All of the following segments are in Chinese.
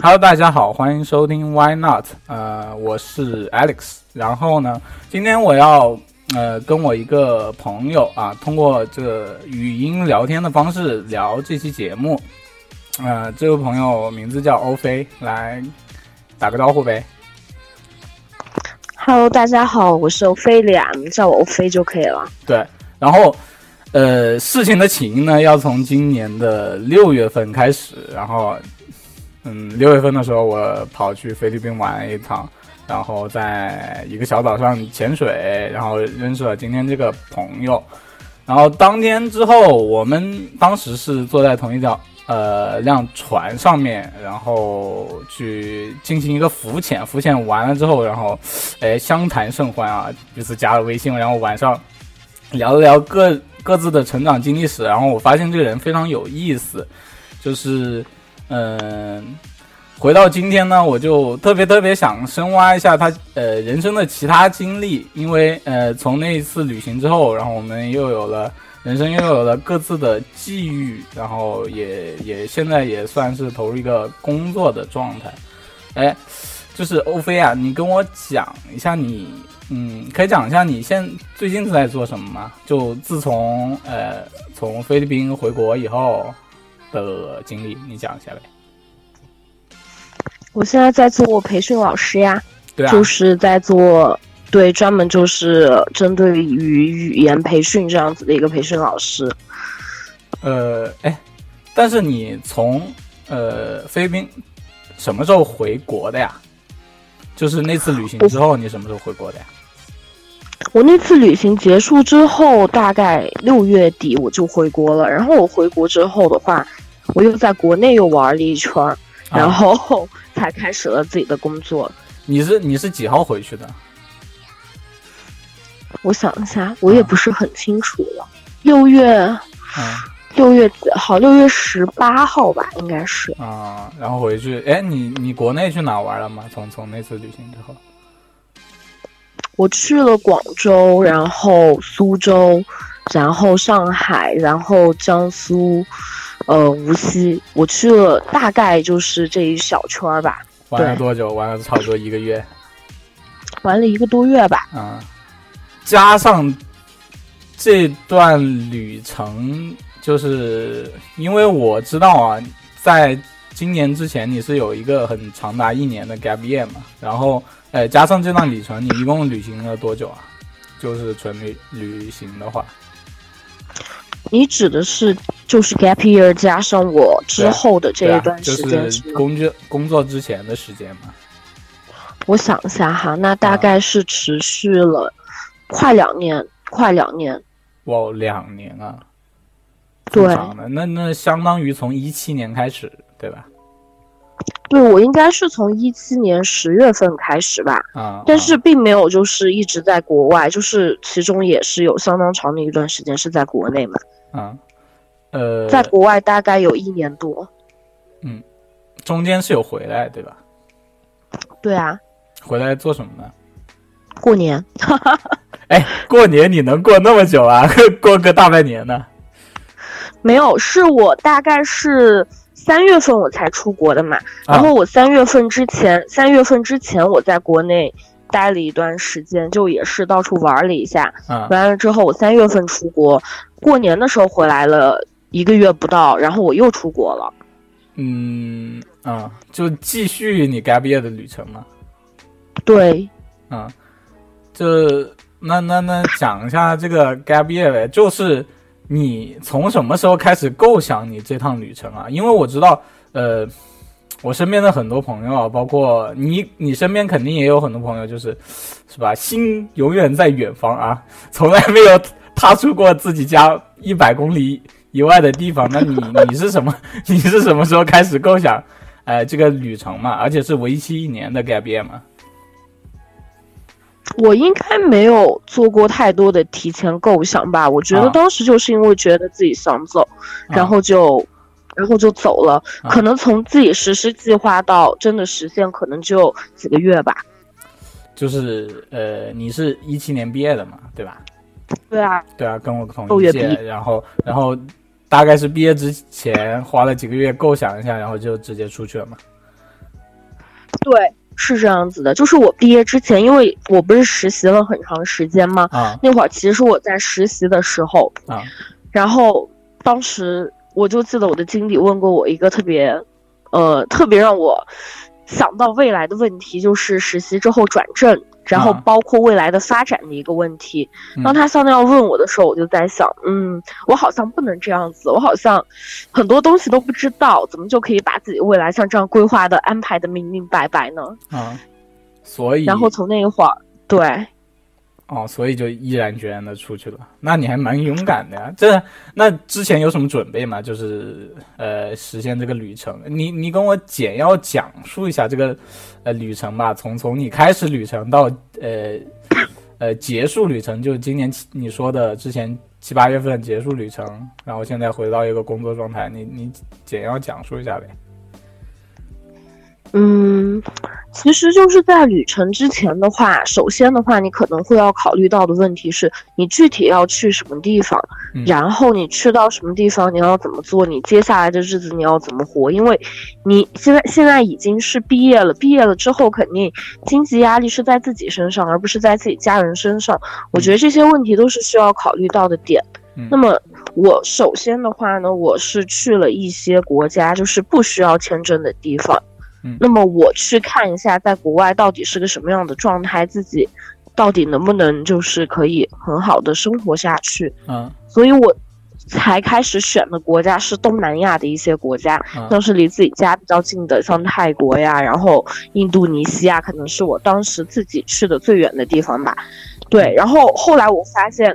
Hello， 大家好，欢迎收听 Why Not， 我是 Alex。然后呢，今天我要跟我一个朋友啊，通过这个语音聊天的方式聊这期节目。这位朋友名字叫欧飞，来打个招呼呗。Hello， 大家好，我是欧菲利亚，你叫我欧菲就可以了。对，然后事情的起因呢，要从今年的6月份开始，然后。6月份的时候，我跑去菲律宾玩一趟，然后在一个小岛上潜水，然后认识了今天这个朋友。然后当天之后，我们当时是坐在同一辆船上面，然后去进行一个浮潜完了之后，然后相谈甚欢啊，彼此加了微信，然后晚上聊了聊各自的成长经历史。然后我发现这个人非常有意思，就是。回到今天呢，我就特别想深挖一下他人生的其他经历，因为从那一次旅行之后，然后我们又有了各自的际遇，然后也现在也算是投入一个工作的状态。就是欧菲啊，你跟我讲一下你可以讲一下你最近在做什么吗？就自从从菲律宾回国以后。的经历，你讲一下呗。我现在在做培训老师呀，对啊，就是在做专门就是针对于语言培训这样子的一个培训老师。但是你从菲律宾什么时候回国的呀？就是那次旅行之后，你什么时候回国的呀？我那次旅行结束之后，大概6月底我就回国了。然后我回国之后的话，我又在国内又玩了一圈，然后才开始了自己的工作。你是几号回去的？我想一下，我也不是很清楚了。6月18号吧，应该是。啊，然后回去，你国内去哪玩了吗？从那次旅行之后。我去了广州，然后苏州，然后上海，然后江苏，无锡。我去了大概就是这一小圈吧。玩了多久？玩了差不多1个月。玩了1个多月吧。啊，加上这段旅程，就是因为我知道啊，在今年之前你是有一个很长达1年的 gap year 嘛，然后。加上这段旅程，你一共旅行了多久啊？就是纯旅行的话，你指的是就是 gap year 加上我之后的这一段时间，就是工作之前的时间嘛？我想一下哈，那大概是持续了快两年。哇，2年啊！对，那相当于从2017年开始，对吧？对，我应该是从2017年10月份开始吧，但是并没有就是一直在国外，就是其中也是有相当长的一段时间是在国内嘛，在国外大概有1年多，中间是有回来对吧？对啊，回来做什么呢？过年。过年你能过那么久啊？过个大半年呢？没有，是我大概是。3月份我才出国的嘛，然后我三月份之前我在国内待了一段时间，就也是到处玩了一下，完了之后我3月份出国，过年的时候回来了1个月不到，然后我又出国了。就继续你 gap year 的旅程嘛。对。那讲一下这个 gap year 呗，就是。你从什么时候开始构想你这趟旅程啊？因为我知道，我身边的很多朋友啊，包括你身边肯定也有很多朋友，就是，是吧？心永远在远方啊，从来没有踏出过自己家100公里以外的地方。那你是什么时候开始构想，这个旅程嘛？而且是为期1年的改变嘛？我应该没有做过太多的提前构想吧，我觉得当时就是因为觉得自己想走，然后就走了，可能从自己实施计划到真的实现可能就几个月吧。就是你是2017年毕业的嘛，对吧？对啊，跟我同一届，然后大概是毕业之前花了几个月构想一下，然后就直接出去了嘛。对，是这样子的。就是我毕业之前，因为我不是实习了很长时间嘛，啊，那会儿其实我在实习的时候，啊，然后当时我就记得我的经理问过我一个特别让我想到未来的问题，就是实习之后转正，然后包括未来的发展的一个问题。当他像那样问我的时候，我就在想，我好像不能这样子，我好像很多东西都不知道，怎么就可以把自己未来像这样规划的安排的明明白白呢？啊，所以然后从那一会儿，对，哦，所以就毅然决然的出去了。那你还蛮勇敢的呀。这那之前有什么准备吗？就是实现这个旅程，你跟我简要讲述一下这个旅程吧，从你开始旅程到结束旅程，就是今年你说的之前7、8月份结束旅程，然后现在回到一个工作状态，你简要讲述一下呗。其实就是在旅程之前的话，首先的话你可能会要考虑到的问题是你具体要去什么地方，然后你去到什么地方你要怎么做，你接下来的日子你要怎么活。因为你现在已经是毕业了之后，肯定经济压力是在自己身上而不是在自己家人身上，我觉得这些问题都是需要考虑到的点。那么我首先的话呢，我是去了一些国家就是不需要签证的地方，那么我去看一下在国外到底是个什么样的状态，自己到底能不能就是可以很好的生活下去。所以我才开始选的国家是东南亚的一些国家，像是离自己家比较近的像泰国呀，然后印度尼西亚可能是我当时自己去的最远的地方吧。对，然后后来我发现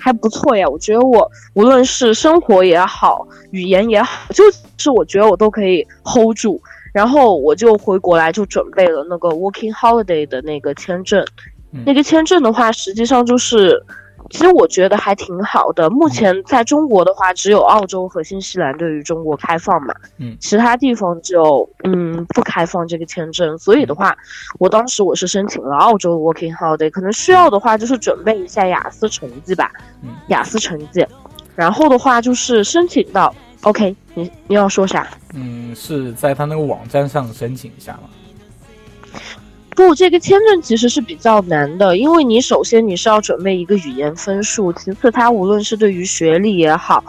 还不错呀，我觉得我无论是生活也好语言也好，就是我觉得我都可以 hold 住。然后我就回国来就准备了那个 Working Holiday 的那个签证，那个签证的话实际上就是其实我觉得还挺好的。目前在中国的话只有澳洲和新西兰对于中国开放嘛，其他地方就不开放这个签证。所以的话我当时我是申请了澳洲 Working Holiday， 可能需要的话就是准备一下雅思成绩吧，雅思成绩，然后的话就是申请到 OK。你要说啥？是在他那个网站上申请一下吗？不，这个签证其实是比较难的，因为你首先你是要准备一个语言分数，其次它无论是对于学历也好，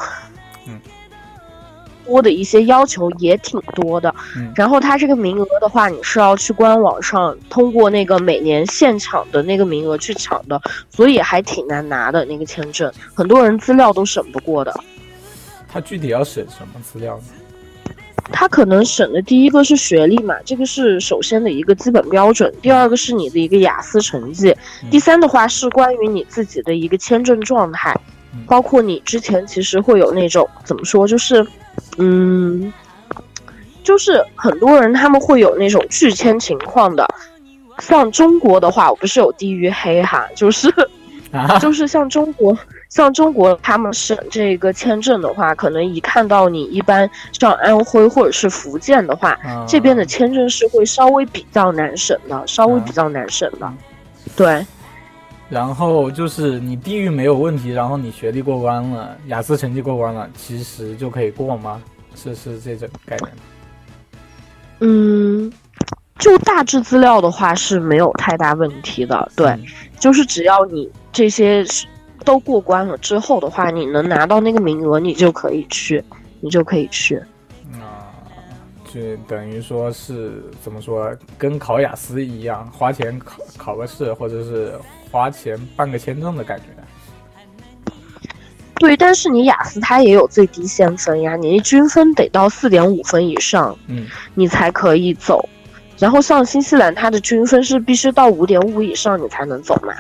多的一些要求也挺多的。然后它这个名额的话你是要去官网上通过那个每年现场的那个名额去抢的，所以还挺难拿的那个签证，很多人资料都审不过的。他具体要审什么资料呢？他可能审的第一个是学历嘛，这个是首先的一个基本标准，第二个是你的一个雅思成绩，第三的话是关于你自己的一个签证状态，包括你之前其实会有那种怎么说，就是就是很多人他们会有那种拒签情况的。像中国的话我不是有地域黑哈，就是像中国他们审这个签证的话，可能一看到你一般像安徽或者是福建的话，这边的签证是会稍微比较难审的，对。然后就是你地域没有问题，然后你学历过关了，雅思成绩过关了，其实就可以过吗？是这种概念。就大致资料的话是没有太大问题的，对，就是只要你这些都过关了之后的话，你能拿到那个名额，你就可以去。就等于说是怎么说，跟考雅思一样，花钱考个试，或者是花钱办个签证的感觉。对，但是你雅思它也有最低限分呀，你均分得到4.5分以上，你才可以走。然后像新西兰，它的均分是必须到5.5以上你才能走嘛。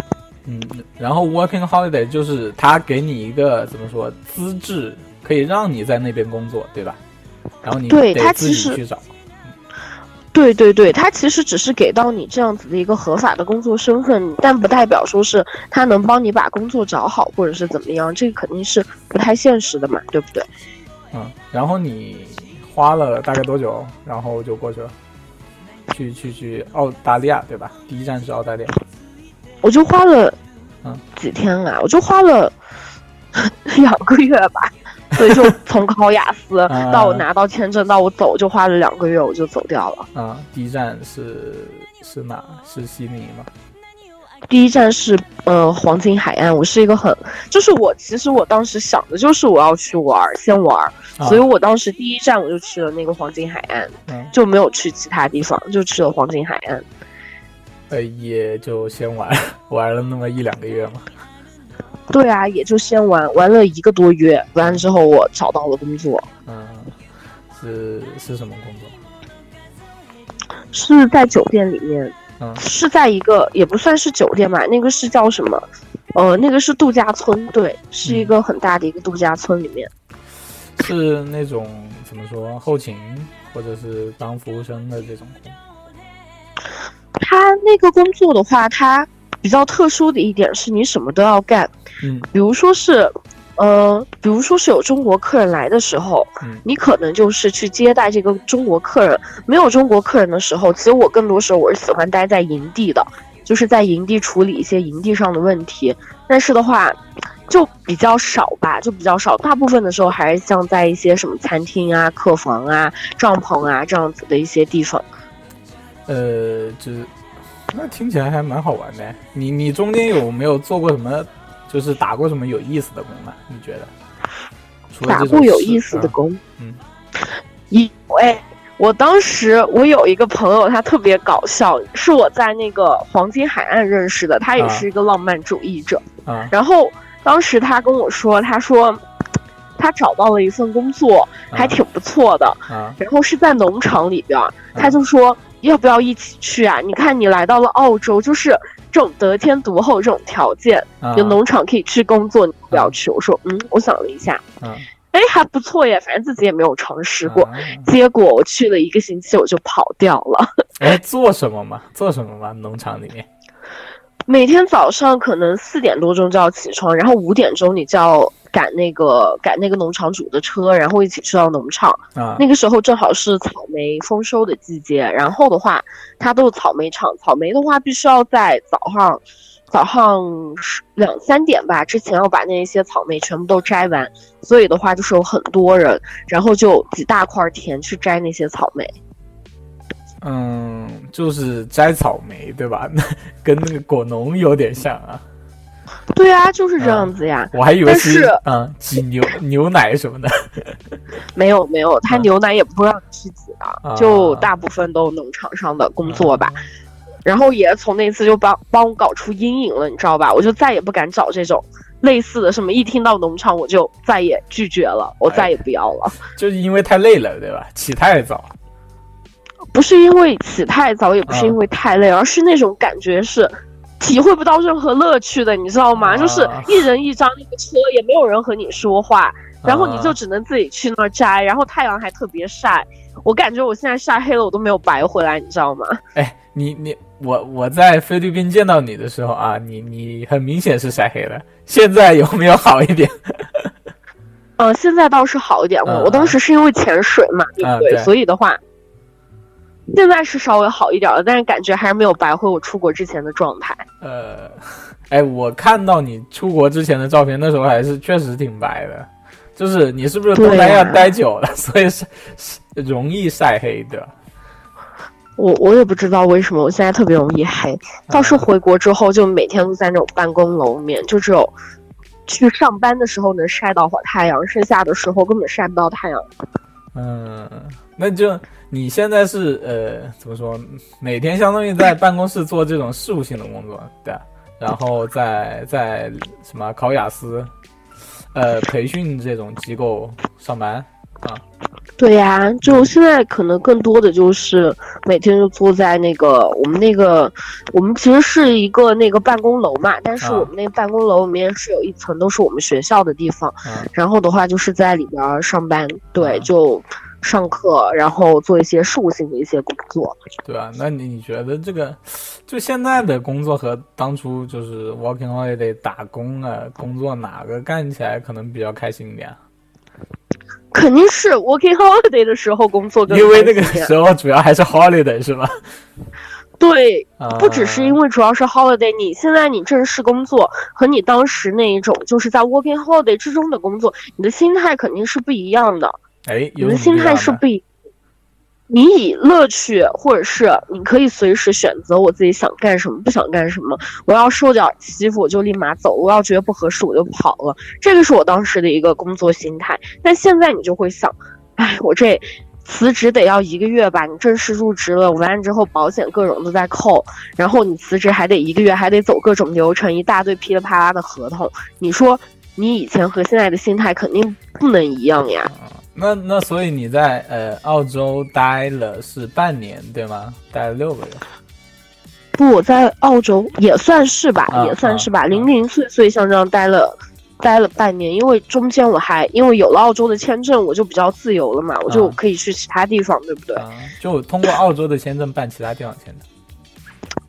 然后 working holiday 就是他给你一个怎么说资质，可以让你在那边工作，对吧？然后你得自己去找。对，他其实只是给到你这样子的一个合法的工作身份，但不代表说是他能帮你把工作找好或者是怎么样，这个肯定是不太现实的嘛，对不对？然后你花了大概多久，然后就过去了？去澳大利亚，对吧？第一站是澳大利亚。我就花了几天啊，我就花了2个月吧。所以就从考雅思到我拿到签证到我走就花了2个月，我就走掉了。啊，第一站是哪？是悉尼吗？第一站是黄金海岸。我是一个很就是我其实我当时想的就是我要去玩先玩，所以我当时第一站我就去了那个黄金海岸，就没有去其他地方，就去了黄金海岸。也就先玩了那么1-2个月嘛。对啊，也就先玩了1个多月，完了之后我找到了工作。是什么工作？是在酒店里面。是在一个也不算是酒店吧，那个是叫什么？那个是度假村，对，是一个很大的一个度假村里面。是那种怎么说后勤或者是当服务生的这种。他那个工作的话，他比较特殊的一点是你什么都要干，比如说是有中国客人来的时候，你可能就是去接待这个中国客人。没有中国客人的时候，其实我更多时候我是喜欢待在营地的，就是在营地处理一些营地上的问题。但是的话就比较少吧，就比较少，大部分的时候还是像在一些什么餐厅啊、客房啊、帐篷啊这样子的一些地方。那听起来还蛮好玩的。你中间有没有做过什么，就是打过什么有意思的工呢？你觉得打过有意思的工？我当时我有一个朋友，他特别搞笑，是我在那个黄金海岸认识的，他也是一个浪漫主义者。然后当时他跟我说，他说他找到了一份工作，还挺不错的。然后是在农场里边，他就说要不要一起去啊？你看你来到了澳洲，就是这种得天独厚这种条件，有农场可以去工作，你不要去？我说我想了一下，还不错耶，反正自己也没有尝试过。结果我去了1个星期，我就跑掉了。做什么吗？农场里面每天早上可能4点多钟就要起床，然后5点钟你就要赶那个农场主的车，然后一起去到农场。那个时候正好是草莓丰收的季节，然后的话它都是草莓场，草莓的话必须要在早上2-3点吧之前要把那些草莓全部都摘完，所以的话就是有很多人，然后就几大块田去摘那些草莓。就是摘草莓对吧？跟那个果农有点像啊。对啊，就是这样子呀。我还以为是挤牛奶什么的。没有，他牛奶也不会让你去挤的，就大部分都农场上的工作吧。然后也从那次就帮我搞出阴影了，你知道吧？我就再也不敢找这种类似的什么，一听到农场我就再也拒绝了，我再也不要了。就是因为太累了对吧？起太早。不是因为起太早，也不是因为太累，而是那种感觉是体会不到任何乐趣的，你知道吗？就是一人一张那个车，也没有人和你说话，然后你就只能自己去那儿摘，然后太阳还特别晒，我感觉我现在晒黑了我都没有白回来，你知道吗？我在菲律宾见到你的时候啊，你很明显是晒黑了，现在有没有好一点？现在倒是好一点了。我当时是因为潜水嘛，对不对？所以的话现在是稍微好一点了，但是感觉还是没有白回我出国之前的状态。我看到你出国之前的照片，那时候还是确实挺白的，就是你是不是东南亚待久了，所以是容易晒黑的？我也不知道为什么我现在特别容易黑，倒是回国之后就每天都在那种办公楼面，就只有去上班的时候能晒到太阳，剩下的时候根本晒不到太阳。那就你现在是怎么说，每天相当于在办公室做这种事务性的工作，对啊，然后在什么考雅思培训这种机构上班啊。对呀，就现在可能更多的就是每天就坐在那个我们其实是一个那个办公楼嘛，但是我们那个办公楼里面是有一层都是我们学校的地方，然后的话就是在里边上班，对，就上课，然后做一些事务性的一些工作。对啊，那你觉得这个就现在的工作和当初就是 Working Holiday 打工工作哪个干起来可能比较开心一点？肯定是 Working Holiday 的时候工作更开心，因为那个时候主要还是 Holiday 是吧？对，不只是因为主要是 holiday， 你现在你正式工作和你当时那一种就是在 working holiday 之中的工作，你的心态肯定是不一样的。哎，你的心态是不一样的。你以乐趣，或者是你可以随时选择我自己想干什么不想干什么，我要受点欺负我就立马走，我要觉得不合适我就跑了，这个是我当时的一个工作心态。但现在你就会想，哎，我这辞职得要1个月吧，你正式入职了，完了之后保险各种都在扣，然后你辞职还得1个月，还得走各种流程，一大堆噼里啪啦的合同，你说你以前和现在的心态肯定不能一样呀。那所以你在澳洲待了是半年对吗？待了6个月。不，我在澳洲也算是吧，也算是吧，零零碎碎像这样待了半年，因为中间我还因为有了澳洲的签证，我就比较自由了嘛，我就可以去其他地方，对不对？就通过澳洲的签证办其他地方签证。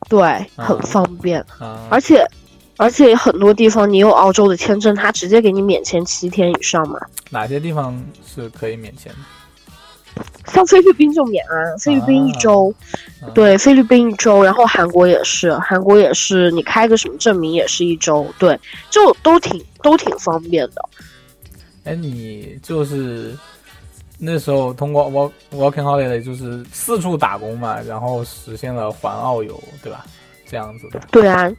对，很方便，而且很多地方你有澳洲的签证，他直接给你免签7天以上嘛。哪些地方是可以免签的？像菲律宾就免啊，菲律宾1周，对，菲律宾1周，然后韩国也是，你开个什么证明也是1周，对，就都挺方便的。哎，你就是那时候通过 Working Holiday 就是四处打工嘛，然后实现了环澳游，对吧？这样子的。对啊。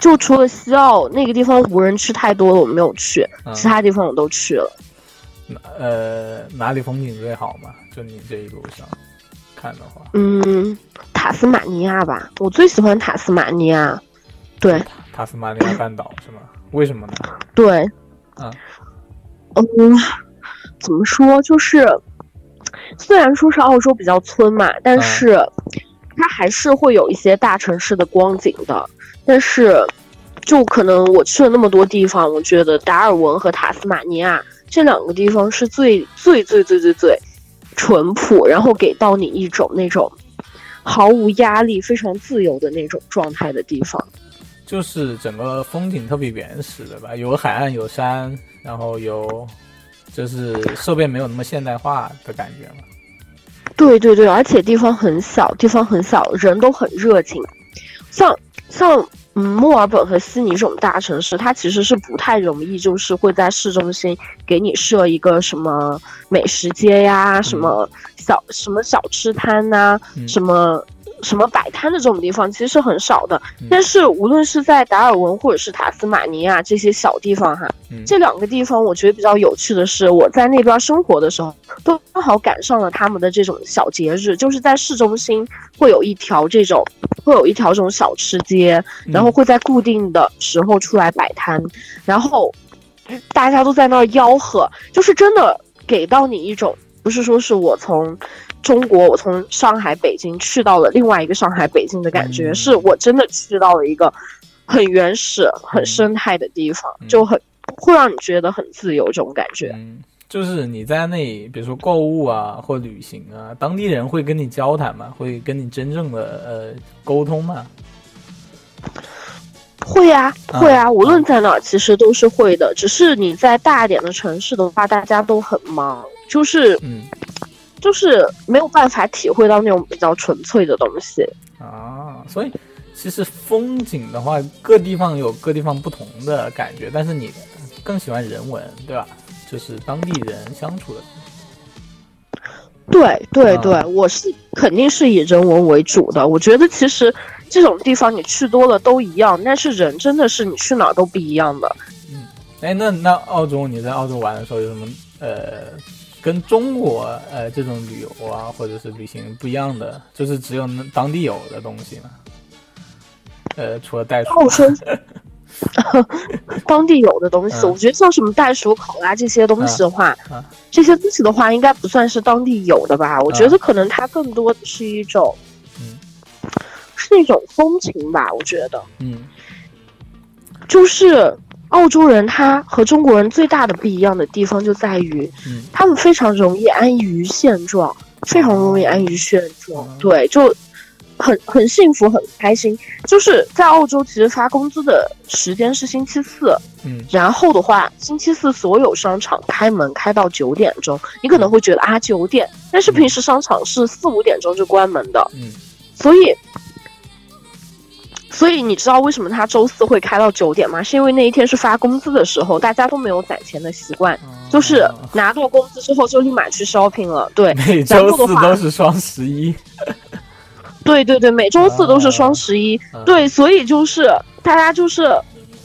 就除了西澳那个地方无人区太多了，我没有去，其他地方我都去了。哪里风景最好嘛？就你这一路上看的话，塔斯马尼亚吧，我最喜欢塔斯马尼亚。对，塔斯马尼亚半岛是吗？为什么呢？对，怎么说？就是虽然说是澳洲比较村嘛，但是它还是会有一些大城市的光景的。但是就可能我去了那么多地方，我觉得达尔文和塔斯马尼亚这2个地方是最最最最最最淳朴，然后给到你一种那种毫无压力非常自由的那种状态的地方，就是整个风景特别原始的吧，有海岸有山，然后有就是设备没有那么现代化的感觉嘛。对对对，而且地方很小，人都很热情。像墨尔本和悉尼这种大城市，它其实是不太容易，就是会在市中心给你设一个什么美食街呀，什么小吃摊呐、什么摆摊的这种地方，其实是很少的。但是无论是在达尔文或者是塔斯马尼亚这些小地方哈，这2个地方我觉得比较有趣的是，我在那边生活的时候，都刚好赶上了他们的这种小节日，就是在市中心会有一条这种小吃街，然后会在固定的时候出来摆摊，然后大家都在那儿吆喝，就是真的给到你一种，不是说是我从中国，我从上海北京去到了另外一个上海北京的感觉，是我真的去到了一个很原始很生态的地方，就很会让你觉得很自由这种感觉。就是你在那里比如说购物啊或旅行啊，当地人会跟你交谈吗？会跟你真正的沟通吗？会啊，无论在哪其实都是会的，只是你在大一点的城市的话，大家都很忙，就是没有办法体会到那种比较纯粹的东西啊。所以其实风景的话，各地方有各地方不同的感觉，但是你更喜欢人文，对吧？就是当地人相处的。对，我是肯定是以人文为主的。我觉得其实这种地方你去多了都一样，但是人真的是你去哪儿都不一样的。那澳洲，你在澳洲玩的时候有什么跟中国这种旅游啊或者是旅行不一样的，就是只有当地有的东西嘛？除了袋鼠当地有的东西，我觉得像什么袋鼠、考拉这些东西的话，应该不算是当地有的吧？我觉得可能它更多的是一种，是一种风情吧。我觉得，就是澳洲人他和中国人最大的不一样的地方就在于，他们非常容易安于现状，对，就很幸福很开心。就是在澳洲其实发工资的时间是星期四，然后的话星期四所有商场开门开到9点钟，你可能会觉得9点，但是平时商场是4、5点钟就关门的，所以所以你知道为什么他周四会开到9点吗？是因为那一天是发工资的时候，大家都没有攒钱的习惯，就是拿到工资之后就立马去 shopping 了。对，每周四都是双11。对对对，每周四都是双11。对，所以就是大家就是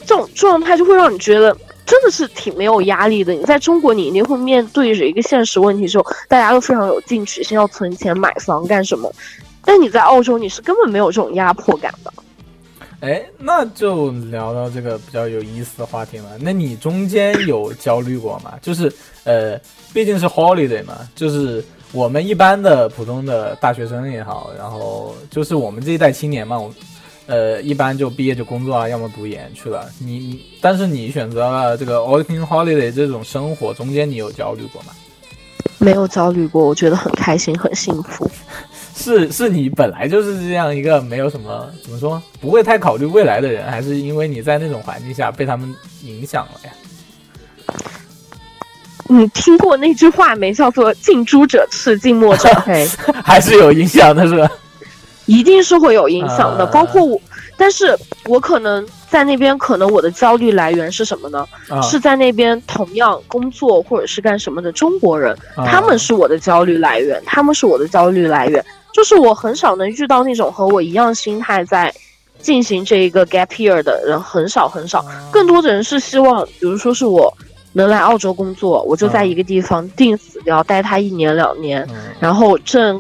这种状态就会让你觉得真的是挺没有压力的。你在中国你一定会面对着一个现实问题，之后大家都非常有进取心，要存钱买房干什么，但你在澳洲你是根本没有这种压迫感的。哎，那就聊到这个比较有意思的话题了。那你中间有焦虑过吗？就是毕竟是 holiday 嘛，就是我们一般的普通的大学生也好，然后就是我们这一代青年嘛，一般就毕业就工作啊，要么读研去了。你但是你选择了这个 working holiday 这种生活，中间你有焦虑过吗？没有焦虑过，我觉得很开心，很幸福。是你本来就是这样一个没有什么怎么说不会太考虑未来的人，还是因为你在那种环境下被他们影响了呀？你听过那句话没？叫做近朱者赤，近墨者黑。还是有影响的是吧？一定是会有影响的，包括我。但是我可能在那边，可能我的焦虑来源是什么呢？是在那边同样工作或者是干什么的中国人，他们是我的焦虑来源。就是我很少能遇到那种和我一样心态在进行这一个 gap year 的人，很少很少。更多的人是希望，比如说是我能来澳洲工作，我就在一个地方定死掉，待他1年2年，然后挣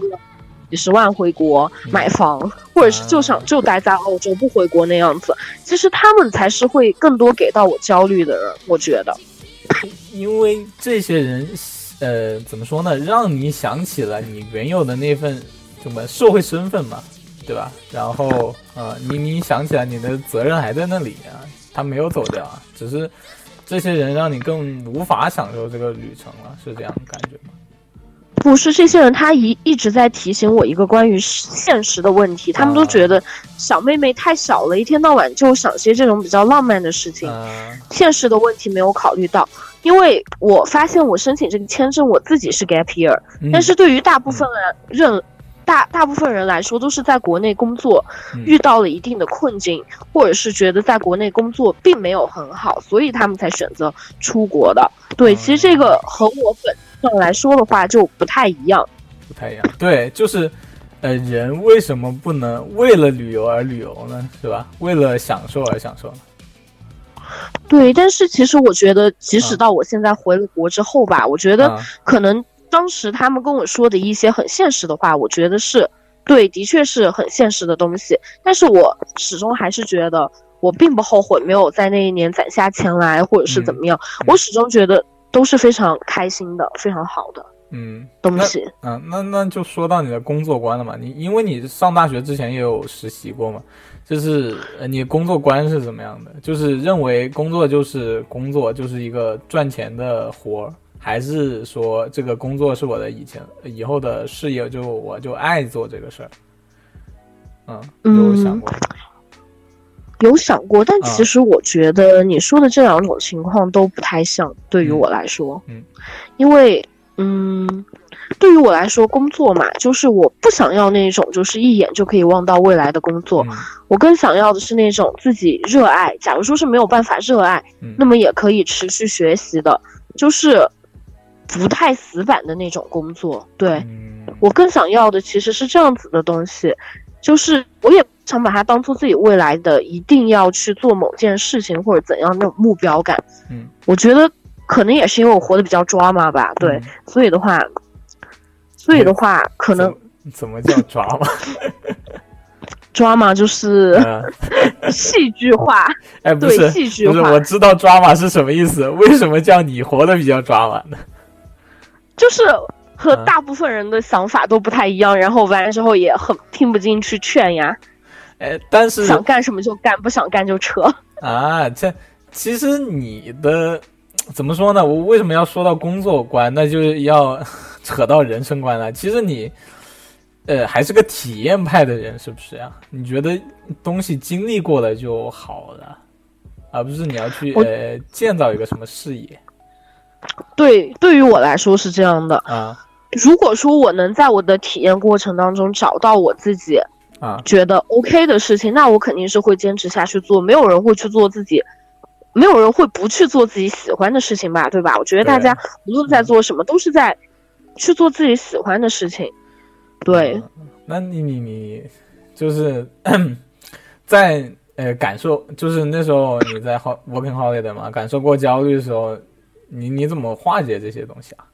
10万回国买房，或者是就待在澳洲不回国那样子。其实他们才是会更多给到我焦虑的人，我觉得。因为这些人，怎么说呢，让你想起了你原有的那份什么社会身份嘛，对吧？然后你想起来你的责任还在那里啊，他没有走掉啊，只是这些人让你更无法享受这个旅程了，是这样的感觉吗？不是，这些人他一直在提醒我一个关于现实的问题，他们都觉得小妹妹太小了，一天到晚就想些这种比较浪漫的事情，现实的问题没有考虑到。因为我发现我申请这个签证我自己是 gap year，但是对于大部分人来说都是在国内工作，遇到了一定的困境，或者是觉得在国内工作并没有很好，所以他们才选择出国的。对，其实这个和我本上来说的话就不太一样。对，就是人为什么不能为了旅游而旅游呢？是吧？为了享受而享受呢？对，但是其实我觉得即使到我现在回了国之后吧，我觉得可能当时他们跟我说的一些很现实的话，我觉得是对，的确是很现实的东西。但是我始终还是觉得我并不后悔没有在那一年攒下钱来，或者是怎么样，我始终觉得都是非常开心的，非常好的东西。那就说到你的工作观了嘛。你因为你上大学之前也有实习过嘛，就是你工作观是怎么样的？就是认为工作就是一个赚钱的活，还是说这个工作是我的以后的事业，我就爱做这个事儿？有想过？有想过，但其实我觉得你说的这两种情况都不太像。对于我来说，因为对于我来说工作嘛，就是我不想要那种就是一眼就可以望到未来的工作，我更想要的是那种自己热爱，假如说是没有办法热爱，那么也可以持续学习的，就是不太死板的那种工作。对，我更想要的其实是这样子的东西，就是我也想把它当做自己未来的一定要去做某件事情或者怎样那种目标感。我觉得可能也是因为我活得比较drama吧。对，所以的话可能怎么叫drama？ drama 就是戏剧化。哎，不是，对，戏剧化。不是，我知道 drama 是什么意思，为什么叫你活得比较drama呢？就是和大部分人的想法都不太一样，然后完了之后也很听不进去劝呀。哎，但是想干什么就干，不想干就撤啊。这其实你的怎么说呢？我为什么要说到工作观？那就是要扯到人生观了。其实你，还是个体验派的人，是不是呀？你觉得东西经历过了就好了，而不是你要去建造一个什么事业。对，对于我来说是这样的。如果说我能在我的体验过程当中找到我自己觉得 OK 的事情，那我肯定是会坚持下去做，没有人会去做自己，没有人会不去做自己喜欢的事情吧，对吧？我觉得大家无论在做什么，都是在去做自己喜欢的事情。对，那你就是在感受，就是那时候你在 working holiday 嘛，感受过焦虑的时候，你怎么化解这些东西啊？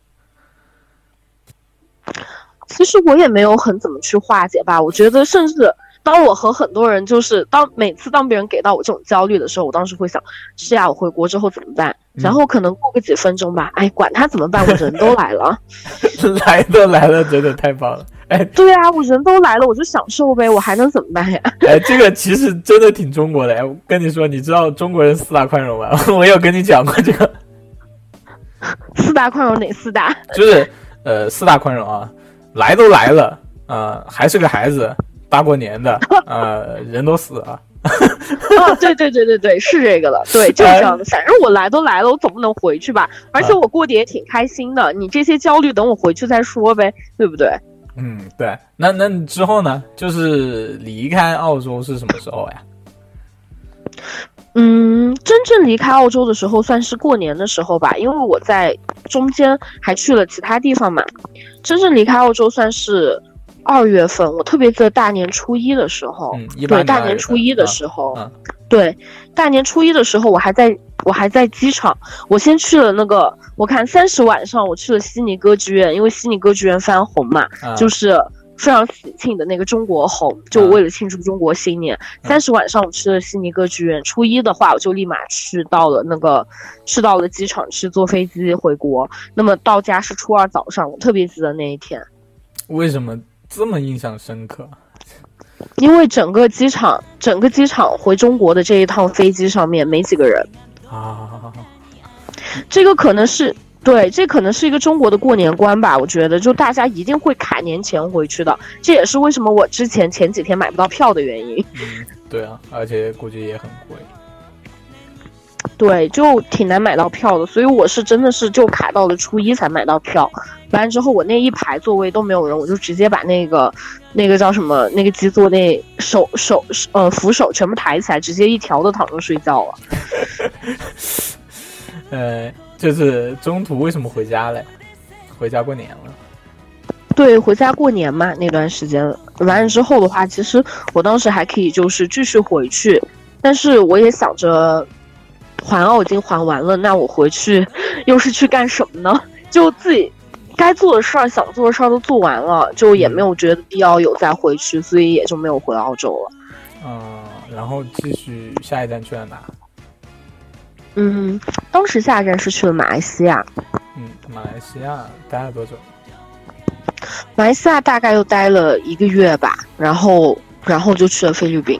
其实我也没有很怎么去化解吧，我觉得甚至当我和很多人就是每次当别人给到我这种焦虑的时候，我当时会想，是呀，我回国之后怎么办？然后可能过个几分钟吧，哎，管他怎么办，我人都来了，来都来了，真的太棒了。哎，对啊，我人都来了，我就享受呗，我还能怎么办呀？哎，这个其实真的挺中国的。哎，我跟你说，你知道中国人四大宽容吗？我有跟你讲过这个。四大宽容哪四大？就是四大宽容啊，来都来了，还是个孩子，大过年的，人都死了。哦，对，是这个了，对，就是这样的。反正我来都来了，我总不能回去吧？而且我过得也挺开心的。你这些焦虑等我回去再说呗，对不对？嗯，对。那之后呢？就是离开澳洲是什么时候呀？嗯，真正离开澳洲的时候算是过年的时候吧，因为我在中间还去了其他地方嘛。真正离开澳洲算是2月份，我特别记得大年初一的时候，对，大年初一的时候，对，大年初一的时候，我还在机场，我先去了那个，我看30晚上我去了悉尼歌剧院，因为悉尼歌剧院翻红嘛，就是非常喜庆的那个中国红，就为了庆祝中国新年。30晚上我去了悉尼歌剧院，初一的话我就立马去到了机场，去坐飞机回国。那么到家是初二早上，我特别记得那一天。为什么这么印象深刻？因为整个机场回中国的这一趟飞机上面没几个人啊。这个可能是对，这可能是一个中国的过年观吧，我觉得就大家一定会卡年前回去的，这也是为什么我之前前几天买不到票的原因。对啊，而且估计也很贵。对，就挺难买到票的，所以我是真的是就卡到了初一才买到票。完之后我那一排座位都没有人，我就直接把那个叫什么那个基座那扶手全部抬起来，直接一条的躺着睡觉了。就是中途为什么回家嘞？回家过年了。对，回家过年嘛，那段时间完之后的话，其实我当时还可以就是继续回去，但是我也想着环澳已经环完了，那我回去又是去干什么呢？就自己该做的事儿、想做的事儿都做完了，就也没有觉得必要有再回去，所以也就没有回澳洲了。然后继续下一站去了哪？当时下一站是去了马来西亚。马来西亚待了多久？马来西亚大概又待了1个月吧，然后就去了菲律宾。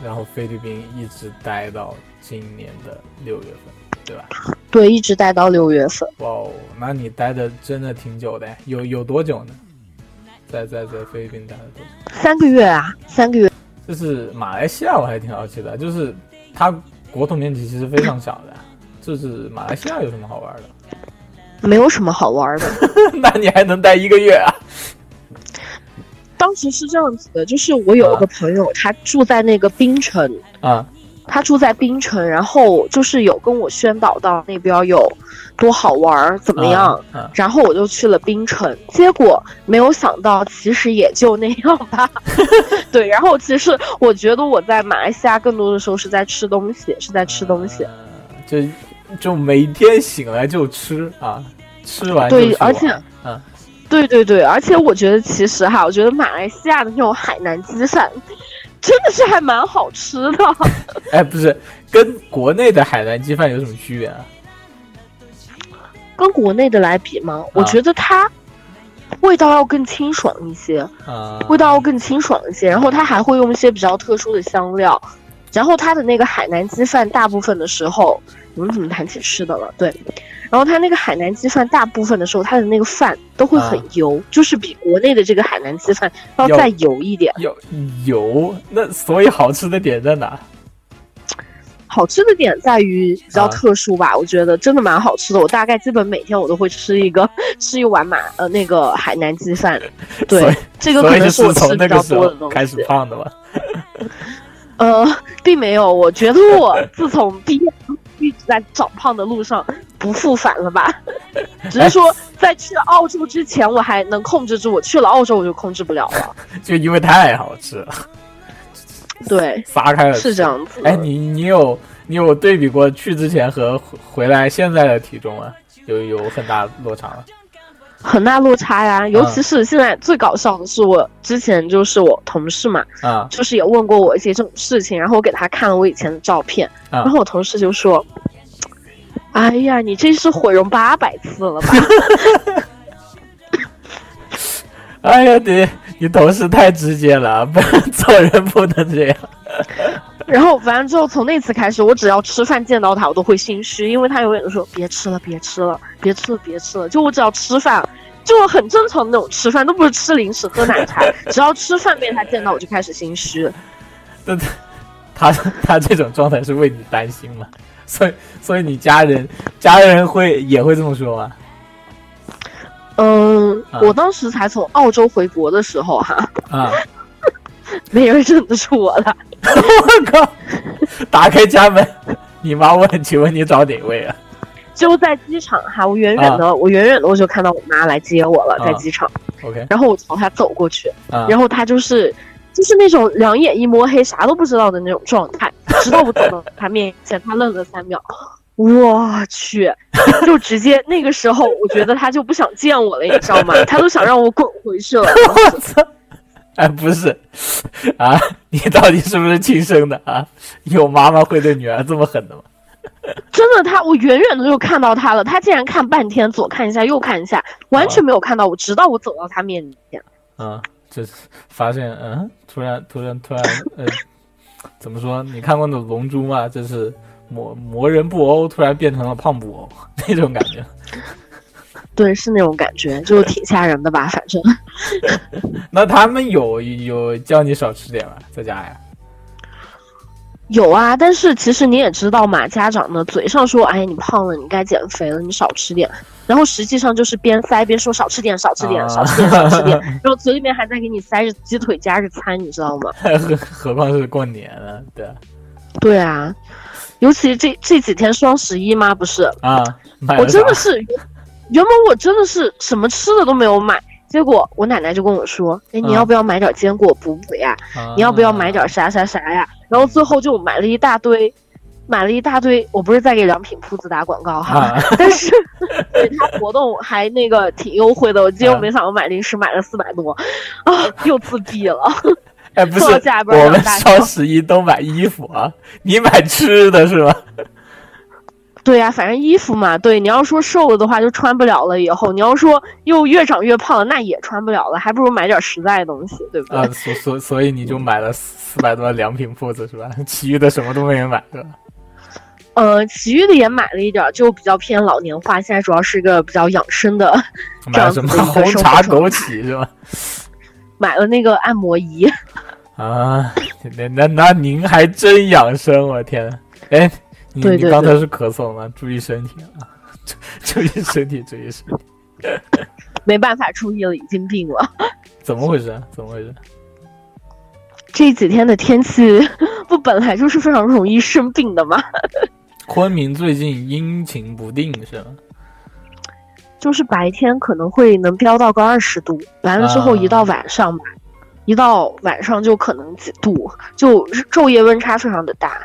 然后菲律宾一直待到今年的6月份，对吧？对，一直待到6月份。哇哦，那你待的真的挺久的，有多久呢？在菲律宾待了多久？3个月啊，3个月。就是马来西亚，我还挺好奇的，就是它国土面积其实非常小的，就是马来西亚有什么好玩的？没有什么好玩的。那你还能待1个月啊？当时是这样子的，就是我有一个朋友，他住在那个槟城啊，他住在槟城，然后就是有跟我宣导到那边有多好玩怎么样，然后我就去了槟城，结果没有想到其实也就那样吧。对，然后其实我觉得我在马来西亚更多的时候是在吃东西，就每天醒来就吃啊，吃完就去玩。对，而且对，而且我觉得其实哈，我觉得马来西亚的那种海南鸡饭，真的是还蛮好吃的。哎，不是，跟国内的海南鸡饭有什么区别啊？跟国内的来比吗？我觉得它味道要更清爽一些，然后它还会用一些比较特殊的香料，然后它的那个海南鸡饭大部分的时候，我们怎么谈起吃的了？对。然后它那个海南鸡饭大部分的时候，它的那个饭都会很油，就是比国内的这个海南鸡饭要再油一点。要油，那所以好吃的点在哪？好吃的点在于比较特殊吧，我觉得真的蛮好吃的。我大概基本每天我都会吃一碗那个海南鸡饭。对，这个可能是我吃比较多的东西。开始胖的吧？并没有，我觉得我自从毕业一直在长胖的路上不复返了吧。只是说在去澳洲之前我还能控制住，我去了澳洲我就控制不了了，就因为太好吃了。对，撒开了是这样子。哎，你有对比过去之前和回来现在的体重吗？有很大落差吗？很大落差呀，尤其是现在最搞笑的是，我之前就是我同事嘛，就是也问过我一些这种事情，然后我给他看了我以前的照片，然后我同事就说：“哎呀，你这是毁容800次了吧？”哎呀，你同事太直接了，做人不能这样。然后反正之后从那次开始，我只要吃饭见到他我都会心虚，因为他永远都说别吃了，就我只要吃饭，就很正常的那种吃饭，都不是吃零食喝奶茶，只要吃饭被他见到我就开始心虚。他这种状态是为你担心吗？所以你家人也会这么说吗？我当时才从澳洲回国的时候没人认得出我了。我靠！打开家门，你妈问：“请问你找哪位啊？”就在机场哈，我远远的我就看到我妈来接我了，在机场。OK。然后我朝她走过去，然后她就是那种两眼一摸黑，啥都不知道的那种状态。直到我走到她面前，她愣了3秒。我去，就直接那个时候，我觉得她就不想见我了，你知道吗？她都想让我滚回去了。我操！哎，不是啊，你到底是不是亲生的啊？有妈妈会对女儿这么狠的吗？真的，我远远的就看到他了，他竟然看半天，左看一下，右看一下，完全没有看到我，直到我走到他面前。这发现，突然，怎么说？你看过那《龙珠》吗？这是魔人布欧突然变成了胖布欧那种感觉。对，是那种感觉，就挺吓人的吧，反正。那他们有叫你少吃点吗？在家呀？有啊，但是其实你也知道嘛，家长呢嘴上说，哎，你胖了，你该减肥了，你少吃点，然后实际上就是边塞边说少吃点，然后嘴里面还在给你塞着鸡腿加着餐，你知道吗？何况是过年了，对。对啊，尤其这几天双11吗？不是啊，我真的是。原本我真的是什么吃的都没有买，结果我奶奶就跟我说：“哎，你要不要买点坚果补补呀？你要不要买点啥呀？”然后最后就买了一大堆。我不是在给良品铺子打广告哈，但是对他活动还那个挺优惠的，我结果没想到买零食买了400多，又自闭了。哎，不是，我们双11都买衣服啊，你买吃的是吗？对呀，反正衣服嘛，对，你要说瘦了的话就穿不了了，以后你要说又越长越胖了，那也穿不了了，还不如买点实在的东西，对不对？所以你就买了400多良品铺子是吧？其余的什么都没买是吧？其余的也买了一点，就比较偏老年化，现在主要是一个比较养生的这样子的一个生活。买什么红茶枸杞是吧？买了那个按摩仪。啊，那您还真养生，我天哪！哎。你刚才是咳嗽吗？注意身体啊！注意身体。没办法，注意了，已经病了。怎么回事？这几天的天气不本来就是非常容易生病的吗？昆明最近阴晴不定是吗？就是白天可能会能飙到个20度，完了之后一到晚上吧，就可能几度，就昼夜温差非常的大。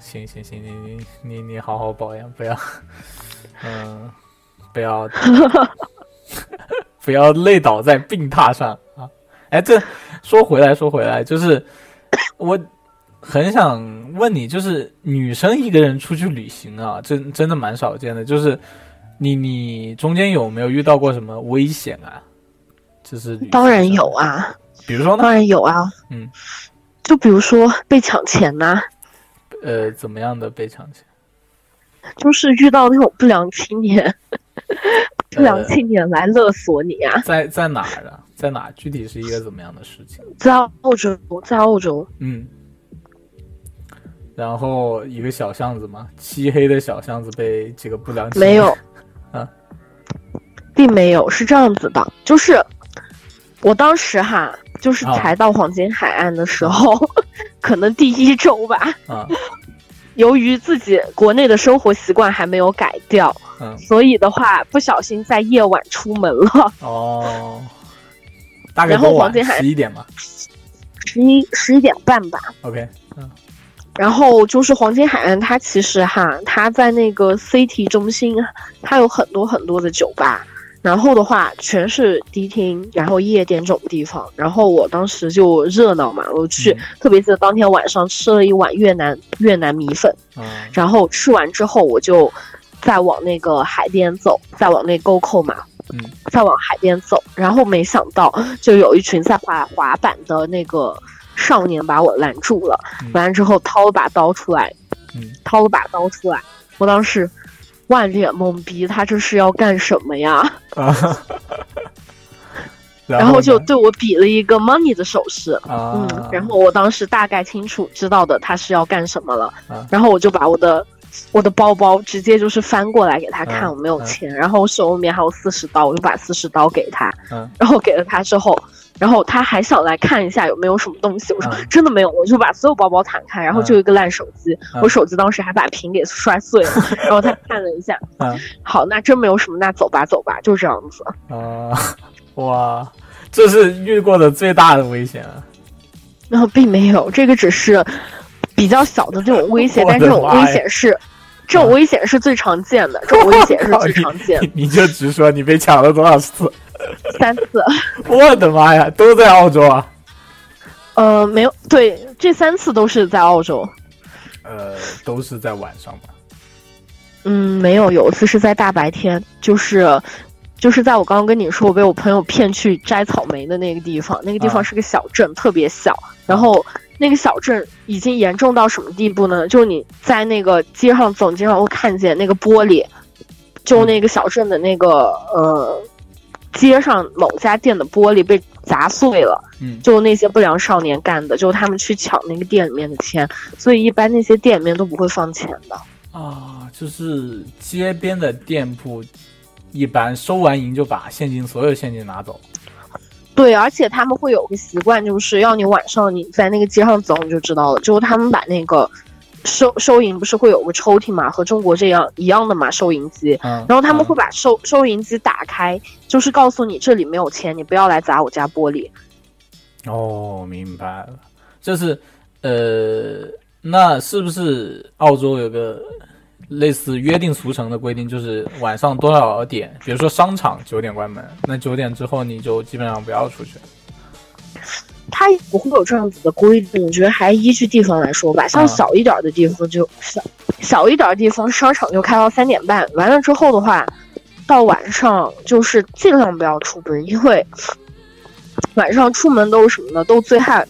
行，你好好保养，不要不要累倒在病榻上啊！哎，这说回来，就是我很想问你，就是女生一个人出去旅行啊，真的蛮少见的，就是你中间有没有遇到过什么危险啊？就是当然有啊，比如说呢？当然有啊，就比如说被抢钱呐，怎么样的被抢钱？就是遇到那种不良青年，来勒索你啊！在哪儿啊？在哪？具体是一个怎么样的事情？在澳洲。嗯，然后一个小巷子嘛，漆黑的小巷子被几个不良没有啊，并没有，是这样子的，就是我当时哈，就是才到黄金海岸的时候，可能第一周吧，由于自己国内的生活习惯还没有改掉，所以的话不小心在夜晚出门了。哦，大概多晚？11点吧，11点半吧。OK， 嗯。然后就是黄金海岸，它其实哈，它在那个 City 中心，它有很多很多的酒吧，然后的话全是迪厅，然后夜店这种地方。然后我当时就热闹嘛，我去，特别是当天晚上吃了一碗越南米粉，然后吃完之后我就再往那个海边走，再往那沟口嘛。再往海边走，然后没想到就有一群在滑板的那个少年把我拦住了，完了之后掏了把刀出来，我当时万脸懵逼，他这是要干什么呀？然后就对我比了一个 money 的手势，然后我当时大概清楚知道的他是要干什么了，然后我就把我的包包直接就是翻过来给他看，我没有钱，然后我手里面还有40刀，我就把40刀给他，然后给了他之后，然后他还想来看一下有没有什么东西，我说真的没有，我就把所有包包摊开，然后就一个烂手机，我手机当时还把屏给摔碎了，然后他看了一下，好，那真没有什么，那走吧，就这样子。哇，这是遇过的最大的危险啊！然后并没有，这个只是比较小的这种危险，但这种危险是最常见的，这种危险是最常见的。你就直说，你被抢了多少次？3次。我的妈呀，都在澳洲啊？没有，对，这3次都是在澳洲。都是在晚上吧？没有，有一次是在大白天，就是在我刚刚跟你说我被我朋友骗去摘草莓的那个地方，那个地方是个小镇，特别小，然后那个小镇已经严重到什么地步呢？就是你在那个街上走，经常会看见那个玻璃，就那个小镇的那个街上某家店的玻璃被砸碎了，就那些不良少年干的，就他们去抢那个店里面的钱，所以一般那些店里面都不会放钱的啊，就是街边的店铺一般收完银就把所有现金拿走。对，而且他们会有个习惯，就是要你晚上你在那个街上走你就知道了，就是他们把那个收银不是会有个抽屉嘛，和中国这样一样的嘛，收银机，然后他们会把收银机打开，就是告诉你这里没有钱，你不要来砸我家玻璃。哦，明白了，就是那是不是澳洲有个类似约定俗成的规定，就是晚上多少点，比如说商场9点关门，那9点之后你就基本上不要出去。它不会有这样子的规定，我觉得还依据地方来说吧。像小一点的地方小一点的地方，商场就开到3点半，完了之后的话，到晚上就是尽量不要出门，因为晚上出门都是什么呢？都醉汉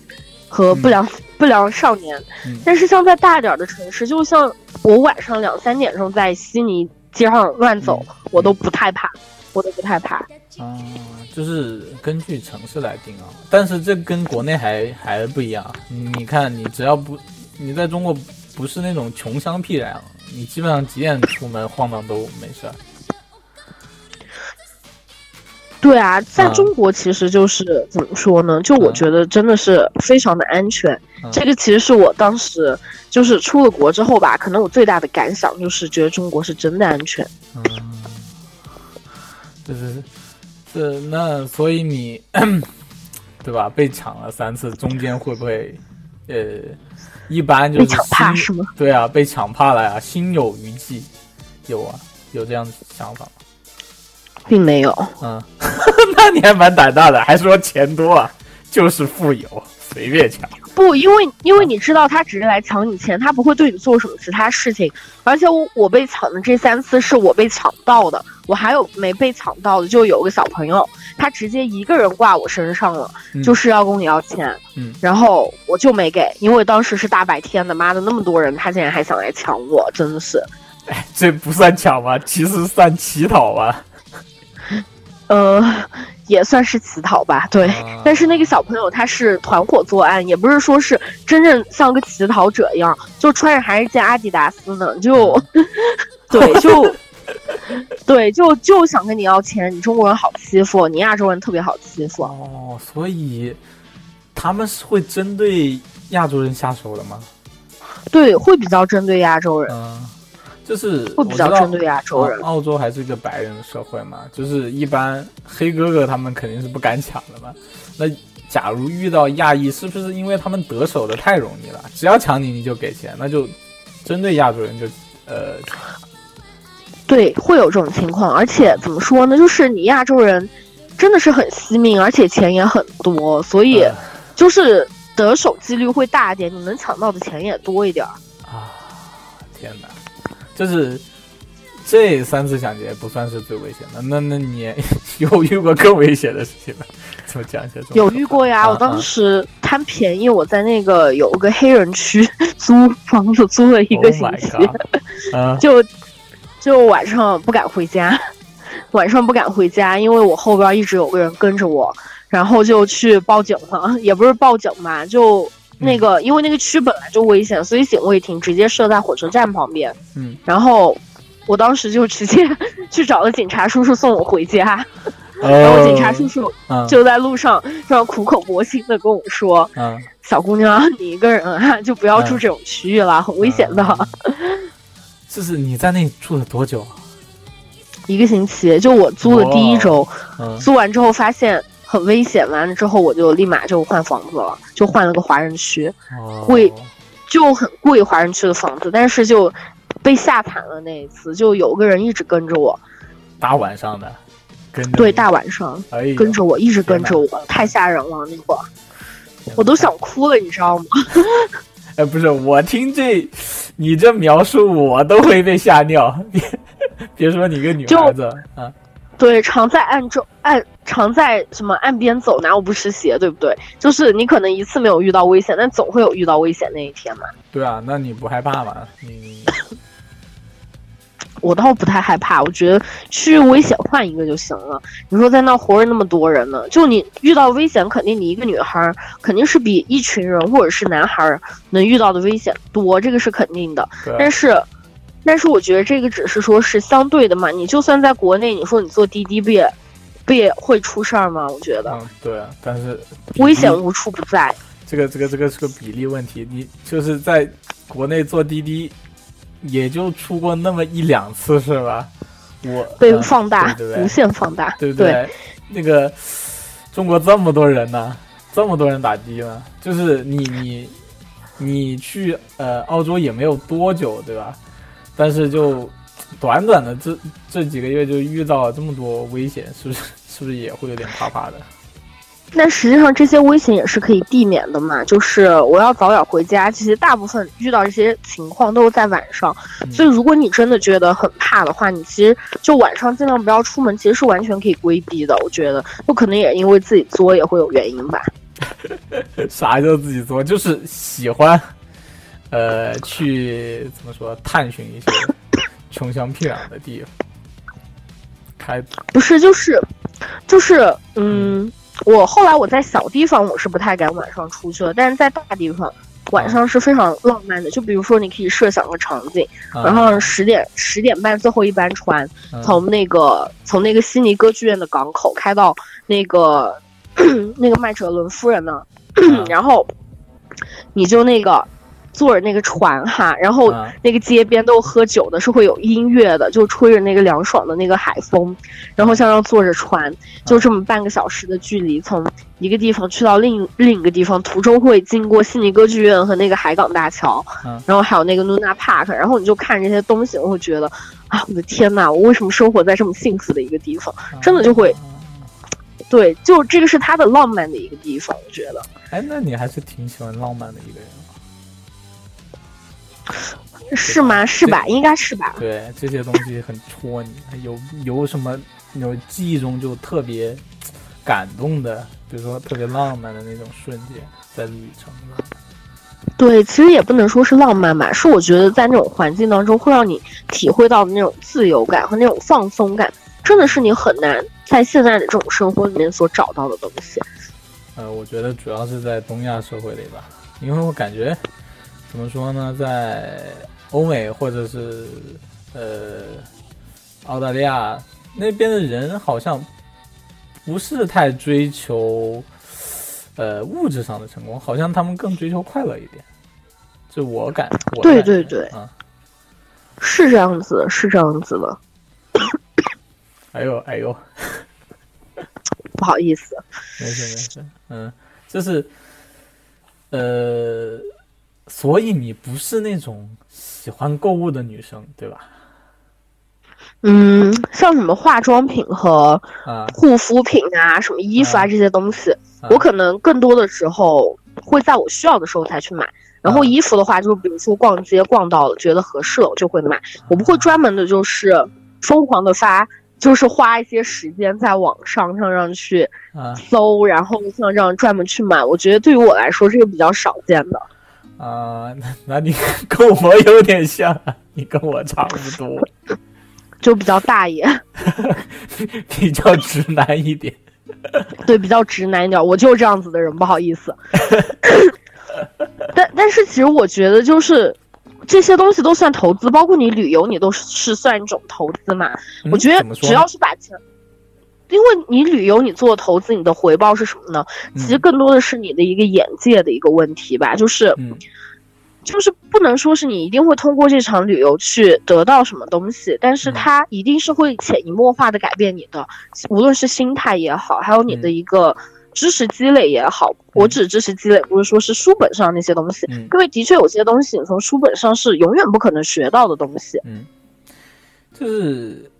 和不良少年。但是像在大点的城市，就像我晚上2-3点钟在悉尼街上乱走，我都不太怕。就是根据城市来定啊，但是这跟国内还不一样。你看，你只要你在中国不是那种穷乡僻壤，你基本上几点出门晃荡都没事。对啊，在中国其实就是怎么说呢？就我觉得真的是非常的安全。这个其实是我当时就是出了国之后吧，可能我最大的感想就是觉得中国是真的安全。就是那所以你对吧？被抢了3次，中间会不会一般就是被抢怕是吗？对啊，被抢怕了呀，心有余悸，有这样的想法吗？并没有。那你还蛮胆大的，还说钱多啊，就是富有，随便抢。不，因为你知道他只是来抢你钱，他不会对你做什么其他事情。而且我被抢的这3次是我被抢到的，我还有没被抢到的，就有个小朋友，他直接一个人挂我身上了，就是要跟我要钱，然后我就没给，因为当时是大白天的，妈的那么多人，他竟然还想来抢我，真的是。哎，这不算抢吧？其实算乞讨吧。也算是乞讨吧，对。但是那个小朋友他是团伙作案，也不是说是真正像个乞讨者一样，就穿着还是件阿迪达斯呢，就对就对就想跟你要钱，你中国人好欺负，你亚洲人特别好欺负。哦，所以他们是会针对亚洲人下手的吗？对，会比较针对亚洲人。就是会比较针对亚洲人。澳洲还是一个白人的社会嘛，就是一般黑哥哥他们肯定是不敢抢的嘛。那假如遇到亚裔，是不是因为他们得手的太容易了，只要抢你你就给钱，那就针对亚洲人就对，会有这种情况。而且怎么说呢，就是你亚洲人真的是很惜命，而且钱也很多，所以就是得手几率会大一点，你能抢到的钱也多一点啊！天哪！就是这三次抢劫不算是最危险的，那你有遇过更危险的事情吗？怎么讲一下？有遇过呀，我当时贪便宜，我在那个有个黑人区租房子租了一个星期，就晚上不敢回家，因为我后边一直有个人跟着我，然后就去报警了，也不是报警嘛，就。那个，因为那个区本来就危险，所以警卫亭直接设在火车站旁边。然后我当时就直接去找了警察叔叔送我回家，然后警察叔叔就在路上这样苦口婆心的跟我说：“小姑娘，你一个人啊，就不要住这种区域了，很危险的。”就是你在那里住了多久？一个星期，就我租了第一周，租完之后发现。很危险，完了之后我就立马就换房子了，就换了个华人区，贵，就很贵华人区的房子，但是就被吓惨了那一次，就有个人一直跟着我，大晚上的，跟着对大晚上、跟着我，一直跟着我，太吓人了那会儿，我都想哭了，你知道吗？哎，不是，我听你这描述我都会被吓尿，别说你个女孩子啊。对，常在什么岸边走，哪有不湿鞋，对不对？就是你可能一次没有遇到危险，但总会有遇到危险那一天嘛。对啊，那你不害怕吗？我倒不太害怕，我觉得去危险换一个就行了。你说在那活着那么多人呢，就你遇到危险，肯定你一个女孩肯定是比一群人或者是男孩能遇到的危险多，这个是肯定的。但是我觉得这个只是说是相对的嘛，你就算在国内，你说你坐滴滴不也会出事儿吗？我觉得，对啊，但是危险无处不在。这个比例问题，你就是在国内坐滴滴，也就出过那么一两次是吧？我被放大，无限放大，对不对？对那个中国这么多人呢，这么多人打的呢，就是你去澳洲也没有多久，对吧？但是就短短的这几个月就遇到了这么多危险，是不是也会有点怕怕的？那实际上这些危险也是可以避免的嘛，就是我要早点回家。其实大部分遇到这些情况都是在晚上，所以如果你真的觉得很怕的话，你其实就晚上尽量不要出门，其实是完全可以规避的。我觉得不可能也因为自己作也会有原因吧。啥叫自己作？就是喜欢。去怎么说？探寻一些穷乡僻壤的地方。不是，就是，我后来我在小地方我是不太敢晚上出去了，但是在大地方晚上是非常浪漫的。就比如说，你可以设想个场景，然后10点半最后一班船从那个悉尼歌剧院的港口开到那个麦哲伦夫人呢，然后你就那个。坐着那个船哈，然后那个街边都喝酒的，是会有音乐的，就吹着那个凉爽的那个海风，然后像坐着船，就这么半个小时的距离，从一个地方去到另一个地方，途中会经过悉尼歌剧院和那个海港大桥，然后还有那个 Luna Park， 然后你就看这些东西，我会觉得啊，我的天哪，我为什么生活在这么幸福的一个地方？真的就会，对，就这个是它的浪漫的一个地方，我觉得。哎，那你还是挺喜欢浪漫的一个人。是吗？是吧？应该是吧。对，这些东西很戳你，有什么有记忆中就特别感动的，比如说特别浪漫的那种瞬间，在旅程上。对，其实也不能说是浪漫吧，是我觉得在那种环境当中，会让你体会到那种自由感和那种放松感，真的是你很难在现在的这种生活里面所找到的东西。我觉得主要是在东亚社会里吧，因为我感觉怎么说呢，在欧美或者是澳大利亚那边的人好像不是太追求物质上的成功，好像他们更追求快乐一点，就我感觉。对对对、啊、是这样子，是这样子的。哎呦哎呦不好意思，没事没事。嗯，就是所以你不是那种喜欢购物的女生对吧？嗯，像什么化妆品和护肤品 啊什么衣服啊这些东西、啊、我可能更多的时候会在我需要的时候才去买，然后衣服的话就比如说逛街逛到了觉得合适我就会买，我不会专门的就是疯狂的发，就是花一些时间在网上让去搜、然后像这样专门去买，我觉得对于我来说这个比较少见的。啊、那你跟我有点像，你跟我差不多，就比较大爷，比较直男一点。对，比较直男一点，我就是这样子的人，不好意思。但是其实我觉得就是这些东西都算投资，包括你旅游你都是算一种投资嘛。我觉得只要是把钱，因为你旅游你做投资你的回报是什么呢？其实更多的是你的一个眼界的一个问题吧，就是不能说是你一定会通过这场旅游去得到什么东西，但是它一定是会潜移默化的改变你的，无论是心态也好，还有你的一个知识积累也好。我指知识积累不是说是书本上那些东西，因为的确有些东西你从书本上是永远不可能学到的东西。就是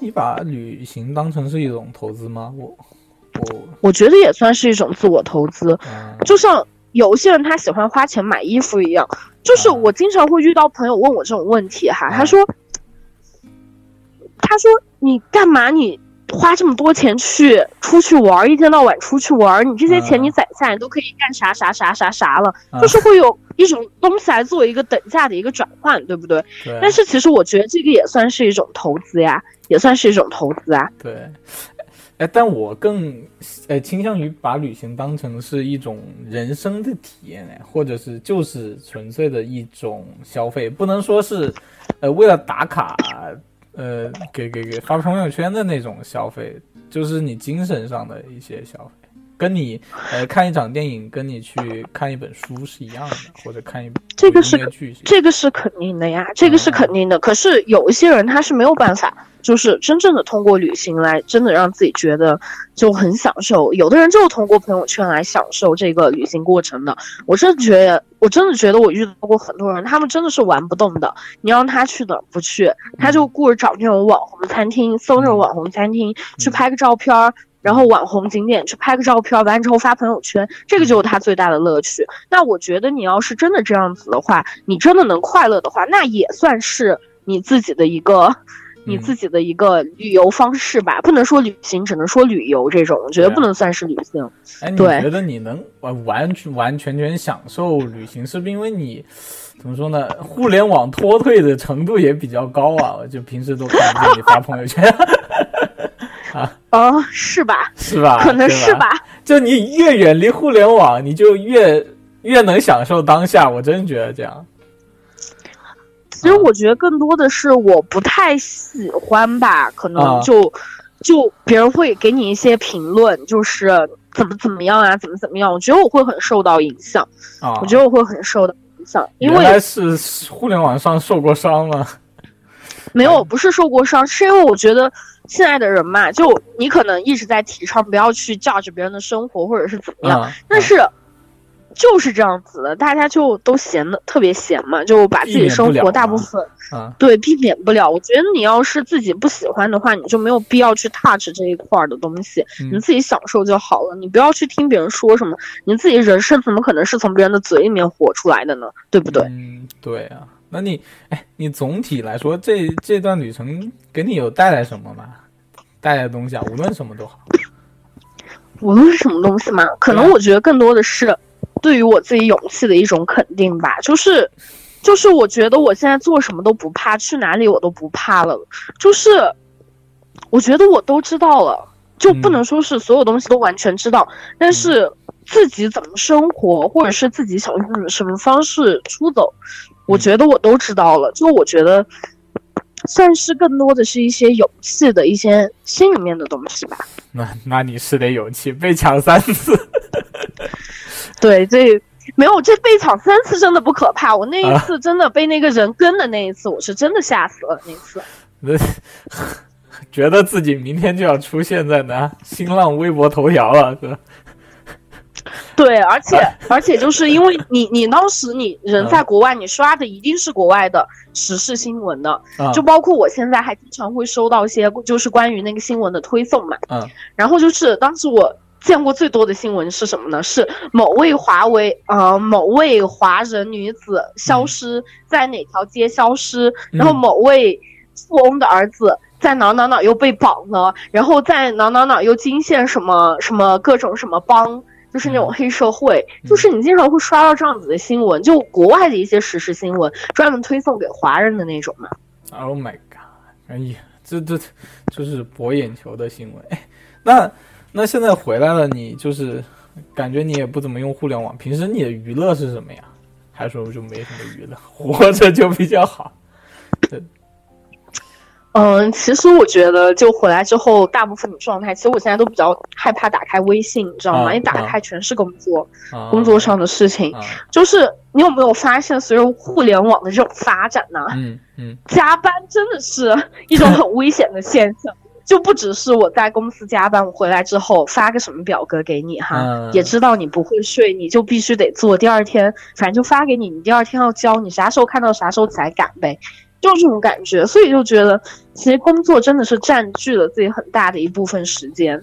你把旅行当成是一种投资吗？我觉得也算是一种自我投资，就像有些人他喜欢花钱买衣服一样。就是我经常会遇到朋友问我这种问题哈，他说你干嘛你花这么多钱去出去玩，一天到晚出去玩，你这些钱你攒下来都可以干啥啥啥啥啥了，就是会有一种东西来做一个等价的一个转换，对不对？对。但是其实我觉得这个也算是一种投资呀，也算是一种投资啊。对。但我更倾向于把旅行当成是一种人生的体验，或者是就是纯粹的一种消费，不能说是为了打卡给发朋友圈的那种消费，就是你精神上的一些消费，跟你看一场电影，跟你去看一本书是一样的，或者看一部音乐剧。这个是肯定的呀，这个是肯定的。可是有一些人他是没有办法就是真正的通过旅行来真的让自己觉得就很享受，有的人就通过朋友圈来享受这个旅行过程的。我真的觉得我遇到过很多人，他们真的是玩不动的，你让他去哪儿不去，他就顾着找那种网红餐厅，搜那种网红餐厅去拍个照片，然后网红景点去拍个照片，完之后发朋友圈，这个就是他最大的乐趣。那我觉得你要是真的这样子的话，你真的能快乐的话，那也算是你自己的一个旅游方式吧，不能说旅行，只能说旅游这种，我觉得不能算是旅行。哎，你觉得你能完全享受旅行，是不是因为你怎么说呢？互联网脱退的程度也比较高啊，就平时都看不见你发朋友圈啊。哦，是吧？可能是吧。就你越远离互联网，你就越能享受当下。我真觉得这样。其实我觉得更多的是我不太喜欢吧，可能就别人会给你一些评论，就是怎么样啊，怎么样，我觉得我会很受到影响。因为原来是互联网上受过伤了。没有，不是受过伤，是因为我觉得现在的人嘛，就你可能一直在提倡不要去 judge 别人的生活或者是怎么样，但是就是这样子的，大家就都闲的特别闲嘛，就把自己生活大部分对避免不了。我觉得你要是自己不喜欢的话，你就没有必要去 touch 这一块的东西，你自己享受就好了，你不要去听别人说什么，你自己人生怎么可能是从别人的嘴里面活出来的呢？对不对？对啊。那你总体来说，这段旅程给你有带来什么吗？带来的东西啊，无论什么都好。无论什么东西嘛，可能我觉得更多的是对于我自己勇气的一种肯定吧，就是我觉得我现在做什么都不怕，去哪里我都不怕了，就是我觉得我都知道了，就不能说是所有东西都完全知道，但是自己怎么生活或者是自己想用什么方式出走，我觉得我都知道了。就我觉得算是更多的是一些勇气的一些心里面的东西吧。那你是得勇气被抢3次。对，这没有，这被抢3次真的不可怕，我那一次真的被那个人跟的那一次，我是真的吓死了那一次。觉得自己明天就要出现在哪新浪微博头条了，是吧？对，而且就是因为你当时你人在国外，你刷的一定是国外的时事新闻的，就包括我现在还经常会收到一些就是关于那个新闻的推送嘛。然后就是当时我见过最多的新闻是什么呢？是某位华人女子消失在哪条街消失，然后某位富翁的儿子在哪又被绑了，然后在哪又惊现什么什么各种什么帮，就是那种黑社会，就是你经常会刷到这样子的新闻，就国外的一些时事新闻专门推送给华人的那种嘛。Oh my god！ 哎呀，这就是博眼球的新闻。哎，那现在回来了，你就是感觉你也不怎么用互联网，平时你的娱乐是什么呀？还说就没什么娱乐，活着就比较好。对。其实我觉得就回来之后大部分的状态，其实我现在都比较害怕打开微信，你知道吗？一打开全是工作上的事情。就是你有没有发现随着互联网的这种发展呢，加班真的是一种很危险的现象。就不只是我在公司加班，我回来之后发个什么表格给你哈，也知道你不会睡，你就必须得做，第二天反正就发给你，你第二天要交，你啥时候看到啥时候才赶呗，就这种感觉。所以就觉得其实工作真的是占据了自己很大的一部分时间，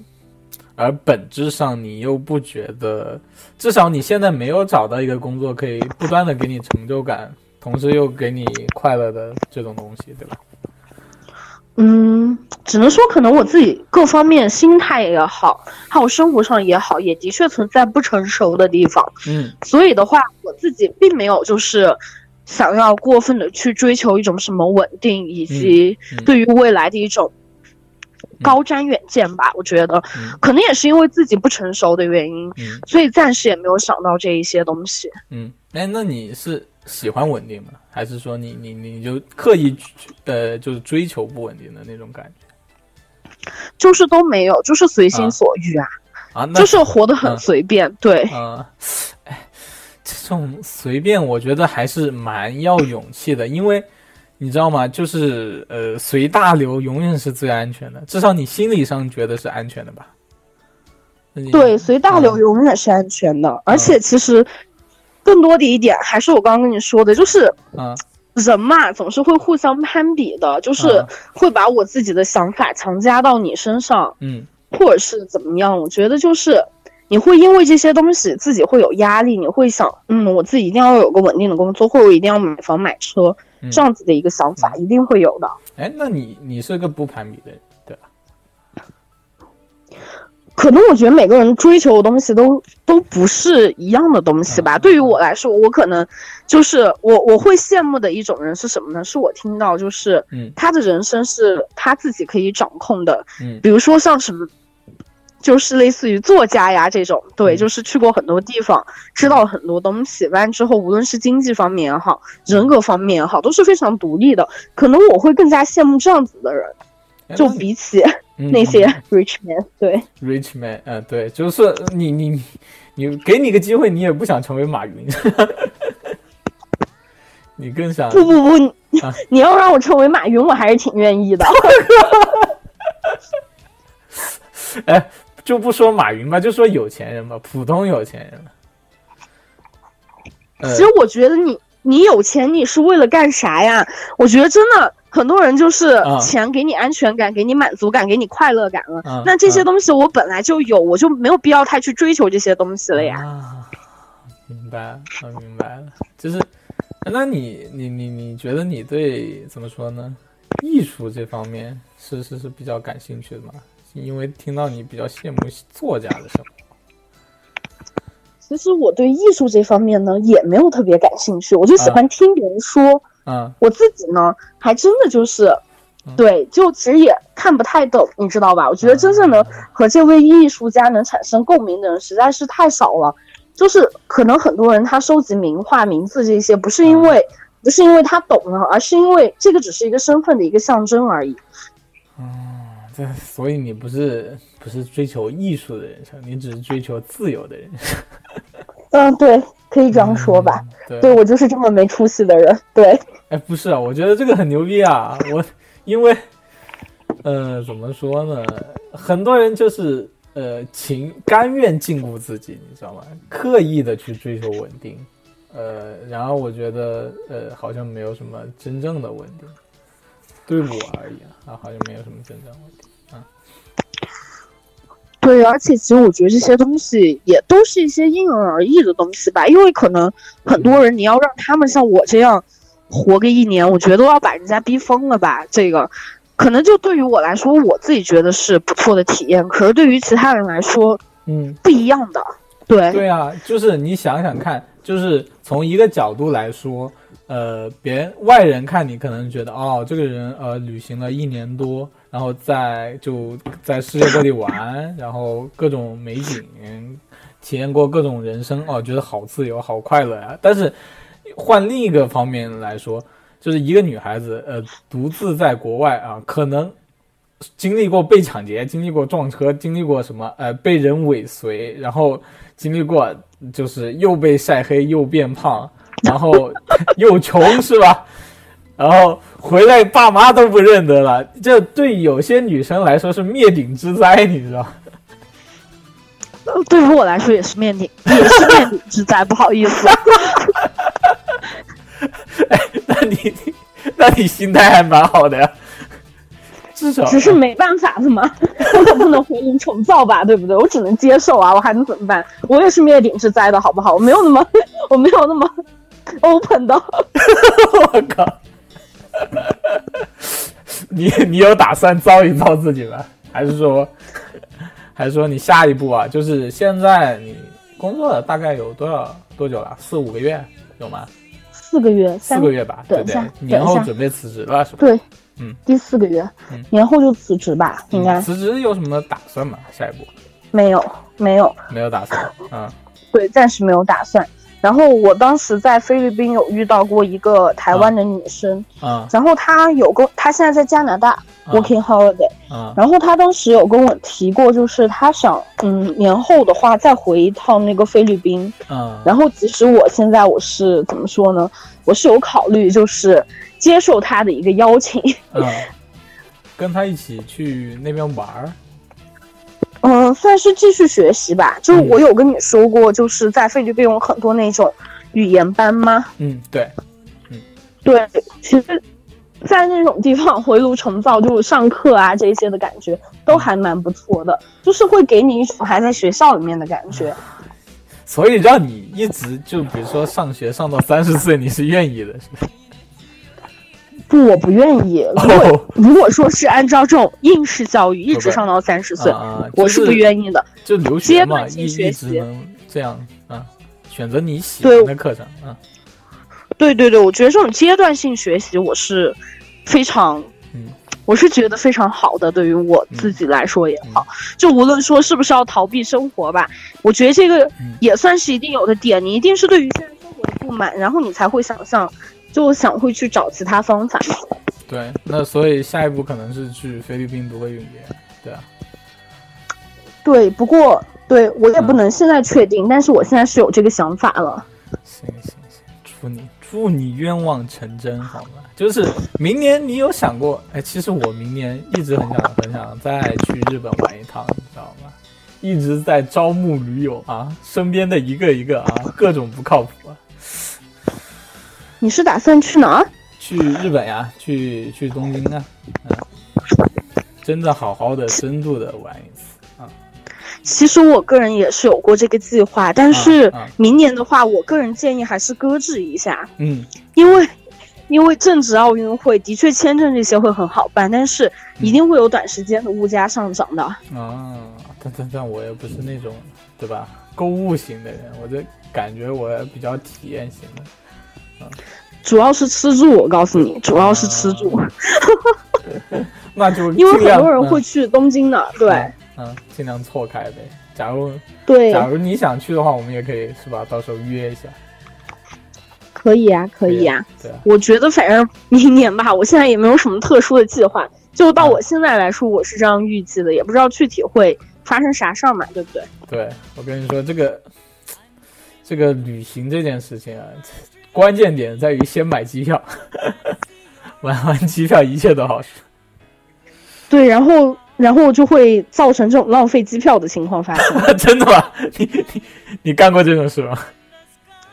而本质上你又不觉得，至少你现在没有找到一个工作可以不断的给你成就感，同时又给你快乐的这种东西，对吧？只能说可能我自己各方面心态也好，还有生活上也好，也的确存在不成熟的地方。所以的话我自己并没有就是想要过分的去追求一种什么稳定，以及对于未来的一种高瞻远见吧。我觉得可能也是因为自己不成熟的原因，所以暂时也没有想到这一些东西。那你是喜欢稳定吗？还是说你就刻意就是追求不稳定的那种感觉？就是都没有，就是随心所欲啊，就是活得很随便。对啊。这种随便我觉得还是蛮要勇气的，因为你知道吗，就是随大流永远是最安全的，至少你心理上觉得是安全的吧。对，随大流永远是安全的。而且其实更多的一点还是我刚刚跟你说的，就是人嘛总是会互相攀比的，就是会把我自己的想法强加到你身上，或者是怎么样。我觉得就是你会因为这些东西自己会有压力，你会想我自己一定要有个稳定的工作，或者我一定要买房买车，这样子的一个想法一定会有的。那你是个不攀比的人对吧？可能我觉得每个人追求的东西都不是一样的东西吧。对于我来说，我可能就是我会羡慕的一种人是什么呢？是我听到就是他的人生是他自己可以掌控的，比如说像什么就是类似于作家呀这种，对，就是去过很多地方，知道很多东西，完之后无论是经济方面也好，人格方面也好，都是非常独立的。可能我会更加羡慕这样子的人，就比起那些 rich man。 对， rich man， 对，就是你给你个机会，你也不想成为马云。你更想不、你要让我成为马云我还是挺愿意的。就不说马云吧，就说有钱人吧，普通有钱人。其实我觉得你有钱你是为了干啥呀？我觉得真的很多人就是钱给你安全感，给你满足感，给你快乐感了。那这些东西我本来就有，我就没有必要太去追求这些东西了呀。明白了，就是那你觉得你对怎么说呢？艺术这方面是比较感兴趣的吗？因为听到你比较羡慕作家的生活。其实我对艺术这方面呢也没有特别感兴趣，我就喜欢听别人说。我自己呢还真的就是对，就其实也看不太懂，你知道吧？我觉得真正的和这位艺术家能产生共鸣的人实在是太少了。就是可能很多人他收集名画、名字这些，不是因为他懂了，而是因为这个只是一个身份的一个象征而已。这所以你不是追求艺术的人生，你只是追求自由的人生。对，可以这样说吧。对，我就是这么没出息的人。对，哎，不是啊，我觉得这个很牛逼啊！因为，怎么说呢？很多人就是甘愿禁锢自己，你知道吗？刻意的去追求稳定，然后我觉得好像没有什么真正的稳定，对我而言啊，好像没有什么真正的稳定啊。对，而且其实我觉得这些东西也都是一些因人而异的东西吧，因为可能很多人你要让他们像我这样活个1年，我觉得都要把人家逼疯了吧，这个。可能就对于我来说，我自己觉得是不错的体验，可是对于其他人来说，不一样的。对啊，就是你想想看，就是从一个角度来说，外人看你可能觉得这个人旅行了1年多，然后就在世界各地玩，然后各种美景，体验过各种人生，觉得好自由好快乐啊。但是换另一个方面来说，就是一个女孩子，独自在国外啊，可能经历过被抢劫，经历过撞车，经历过什么，被人尾随，然后经历过就是又被晒黑又变胖，然后又穷是吧？然后回来爸妈都不认得了，这对有些女生来说是灭顶之灾，你知道？对于我来说也是灭顶之灾，不好意思。哎，那你心态还蛮好的呀，至少只是没办法是吗？我可不能回炉重造吧，对不对？我只能接受啊，我还能怎么办？我也是灭顶之灾的好不好？我没有那么 open 的。我靠！你有打算造一造自己吗？还是说你下一步啊？就是现在你工作了大概有多久了？4-5个月有吗？4个月吧，对不对？年后准备辞职了是吧？对，第4个月，年后就辞职吧，应该。辞职有什么打算吗？下一步？没有打算。对，暂时没有打算。然后我当时在菲律宾有遇到过一个台湾的女生，然后她现在在加拿大 Working Holiday，然后她当时有跟我提过，就是她想年后的话再回一趟那个菲律宾，然后其实我现在我是怎么说呢？我是有考虑就是接受她的一个邀请，跟她一起去那边玩儿。算是继续学习吧。就是我有跟你说过，就是在菲律宾有很多那种语言班吗？对，对，其实，在那种地方回炉重造，就是上课啊这些的感觉都还蛮不错的，就是会给你一种还在学校里面的感觉。所以让你一直就比如说上学上到30岁，你是愿意的，是吧？不，我不愿意。如果说是按照这种应试教育一直上到30岁，我是不愿意的。就留学嘛，一直能这样啊，选择你喜欢的课程啊。对，我觉得这种阶段性学习，我是觉得非常好的，对于我自己来说也好，就无论说是不是要逃避生活吧，我觉得这个也算是一定有的点，你一定是对于现在生活的不满，然后你才会想会去找其他方法。对，那所以下一步可能是去菲律宾读个语言，对啊。对，不过对我也不能现在确定，但是我现在是有这个想法了。行，祝你愿望成真，好吗？就是明年你有想过？哎，其实我明年一直很想再去日本玩一趟，你知道吗？一直在招募驴友啊，身边的一个一个啊，各种不靠谱啊。你是打算去哪儿？去日本呀，去东京啊，真的好好的深度的玩一次啊。其实我个人也是有过这个计划，但是明年的话，我个人建议还是搁置一下。因为正值奥运会，的确签证这些会很好办，但是一定会有短时间的物价上涨的。但我也不是那种对吧购物型的人，我就感觉我比较体验型的。主要是吃住，我告诉你，主要是吃住。那就因为很多人会去东京的，对，尽量错开呗。假如你想去的话，我们也可以是吧？到时候约一下。可以啊，可以啊。对啊，我觉得反正明年吧，我现在也没有什么特殊的计划。就到我现在来说，我是这样预计的，也不知道具体会发生啥事儿嘛，对不对？对，我跟你说，这个旅行这件事情啊，关键点在于先买机票，买完机票一切都好说。对，然后就会造成这种浪费机票的情况发生。真的吗？你干过这种事吗？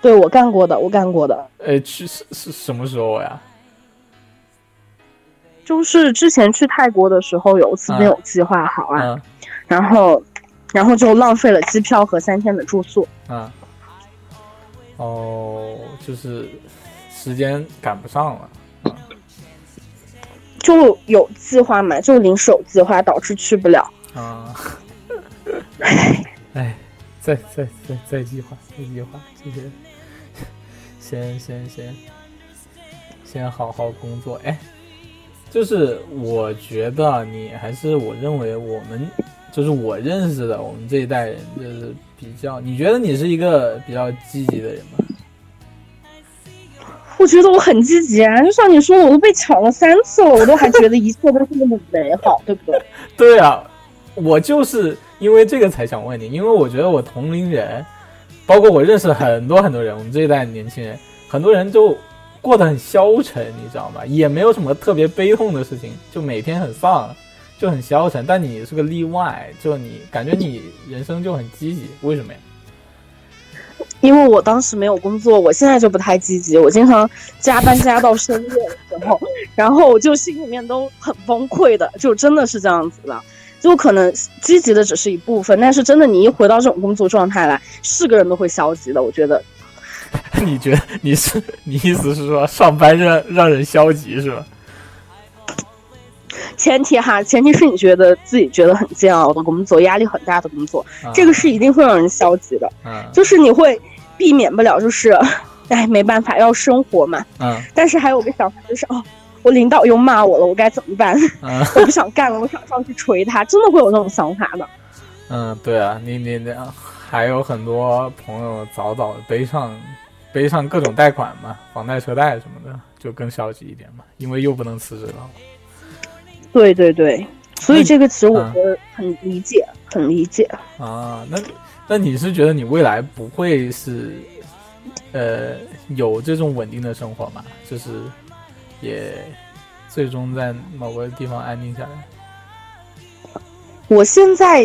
对，我干过的。去是什么时候呀？就是之前去泰国的时候，有次没有计划好啊，然后就浪费了机票和3天的住宿。哦，就是时间赶不上了。就有计划嘛，就临时有计划，导致去不了。哎，再计划，就是先好好工作。哎，就是我觉得你还是，我认为我们就是我认识的我们这一代人，就是比较，你觉得你是一个比较积极的人吗？我觉得我很积极啊，就像你说的，我都被抢了3次了，我都还觉得一切都是那么美好，对不对？对啊，我就是因为这个才想问你，因为我觉得我同龄人，包括我认识很多人，我们这一代年轻人，很多人就过得很消沉，你知道吗？也没有什么特别悲痛的事情，就每天很丧，就很消沉。但你是个例外，就你感觉你人生就很积极，为什么呀？因为我当时没有工作，我现在就不太积极，我经常加班加到深夜的时候，然后我就心里面都很崩溃的，就真的是这样子的。就可能积极的只是一部分，但是真的你一回到这种工作状态来，是个人都会消极的，我觉得。你觉得你意思是说上班让人消极是吧？前提是你觉得自己觉得很煎熬的工作，压力很大的工作，这个是一定会让人消极的。就是你会避免不了，就是哎没办法要生活嘛。但是还有个想法就是我领导又骂我了，我该怎么办？我不想干了，我想上去捶他，真的会有这种想法的。对啊，你还有很多朋友早的背上各种贷款嘛，房贷车贷什么的，就更消极一点嘛，因为又不能辞职了。对对对，所以这个词我觉得很理解啊。那你是觉得你未来不会是有这种稳定的生活吗？就是也最终在某个地方安定下来？我现在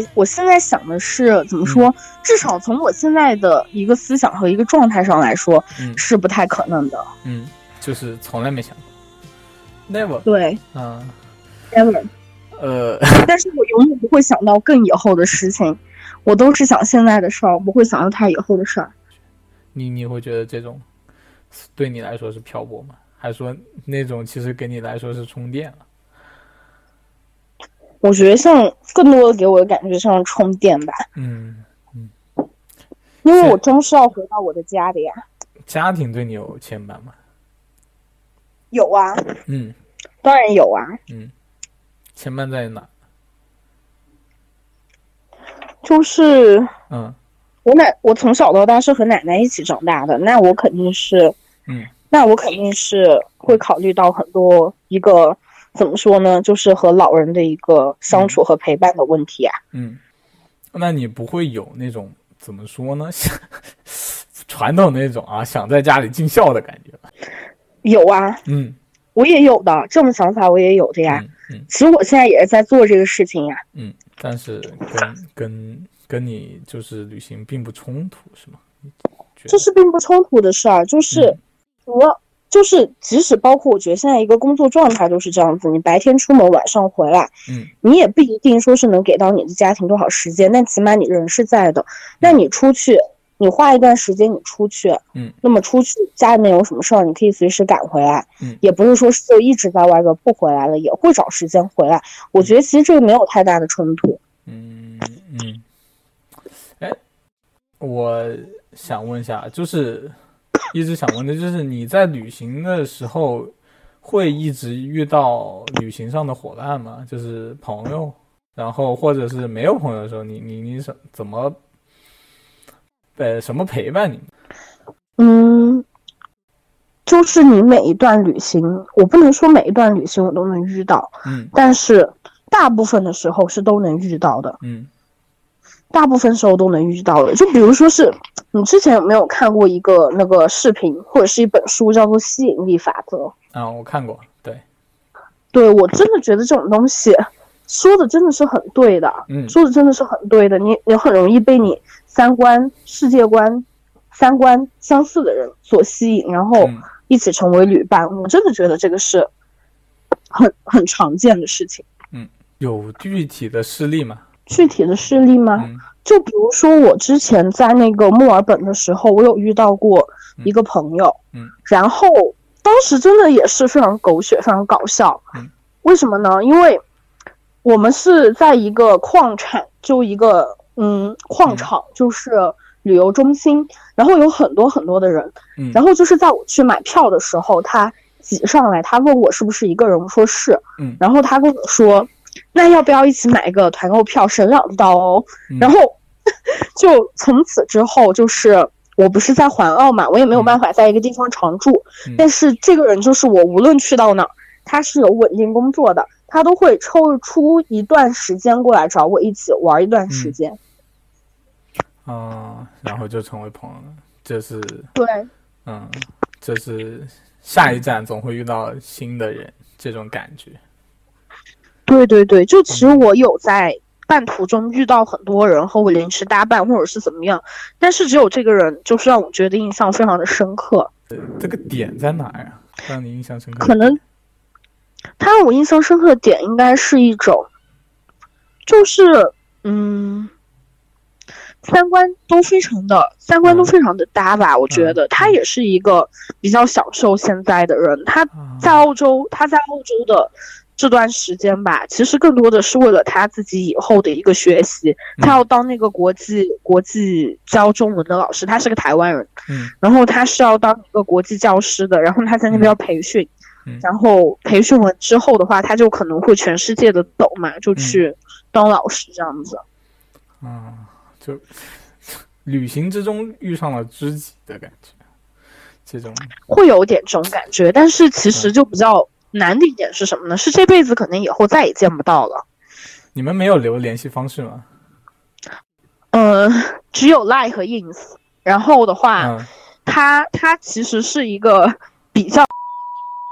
想的是怎么说，至少从我现在的一个思想和一个状态上来说，是不太可能的。就是从来没想过 never。 对，never。 但是我永远不会想到更以后的事情，我都是想现在的事儿，我不会想到他以后的事儿。你会觉得这种对你来说是漂泊吗？还说那种其实给你来说是充电了？我觉得像更多给我的感觉像充电吧。因为我终是要回到我的家里呀。家庭对你有牵绊吗？有啊。当然有啊。牵绊在哪？就是我从小到大是和奶奶一起长大的，那我肯定是会考虑到很多一个怎么说呢，就是和老人的一个相处和陪伴的问题啊。那你不会有那种怎么说呢，传统那种啊，想在家里尽孝的感觉？有啊。我也有的这种想法，我也有的呀。其实我现在也是在做这个事情呀。但是跟你就是旅行并不冲突是吗？这是并不冲突的事儿，就是就是即使包括我觉得现在一个工作状态都是这样子，你白天出门晚上回来，你也不一定说是能给到你的家庭多少时间，但起码你人是在的。那你出去，你花一段时间你出去，那么出去家里面有什么事儿，你可以随时赶回来，也不是说是就一直在外边不回来了，也会找时间回来。我觉得其实这个没有太大的冲突。我想问一下，就是一直想问的就是你在旅行的时候会一直遇到旅行上的伙伴吗？就是朋友，然后或者是没有朋友的时候，你怎么什么陪伴你？就是你每一段旅行，我不能说每一段旅行我都能遇到，但是大部分的时候是都能遇到的，大部分时候都能遇到的。就比如说是你之前有没有看过一个那个视频或者是一本书叫做《吸引力法则》啊？我看过，对，我真的觉得这种东西说的真的是很对的，说的真的是很对的。你很容易被你世界观相似的人所吸引，然后一起成为旅伴。我真的觉得这个是很常见的事情。有具体的事例吗？就比如说我之前在那个墨尔本的时候，我有遇到过一个朋友，然后当时真的也是非常狗血非常搞笑。为什么呢？因为我们是在一个矿场，就是旅游中心，然后有很多很多的人，然后就是在我去买票的时候，他挤上来，他问我是不是一个人，我说是，然后他跟我说那要不要一起买个团购票省2刀哦，然后就从此之后，就是我不是在环澳嘛，我也没有办法在一个地方常住，但是这个人就是我无论去到哪，他是有稳定工作的，他都会抽出一段时间过来找我一起玩一段时间，然后就成为朋友了。这是对，这是下一站总会遇到新的人这种感觉。对，就其实我有在半途中遇到很多人和我临时搭伴或者是怎么样，但是只有这个人就是让我觉得印象非常的深刻。这个点在哪呀？让你印象深刻？可能他让我印象深刻的点应该是一种，就是三观都非常的搭吧。我觉得他也是一个比较享受现在的人。他在澳洲的这段时间吧，其实更多的是为了他自己以后的一个学习。他要当那个国际教中文的老师，他是个台湾人，然后他是要当一个国际教师的，然后他在那边要培训，然后培训完之后的话，他就可能会全世界的走嘛，就去当老师这样子。就旅行之中遇上了知己的感觉，这种会有点这种感觉，但是其实就比较难的一点是什么呢？是这辈子可能以后再也见不到了。你们没有留联系方式吗？只有 Line 和 Ins。然后的话，他其实是一个比较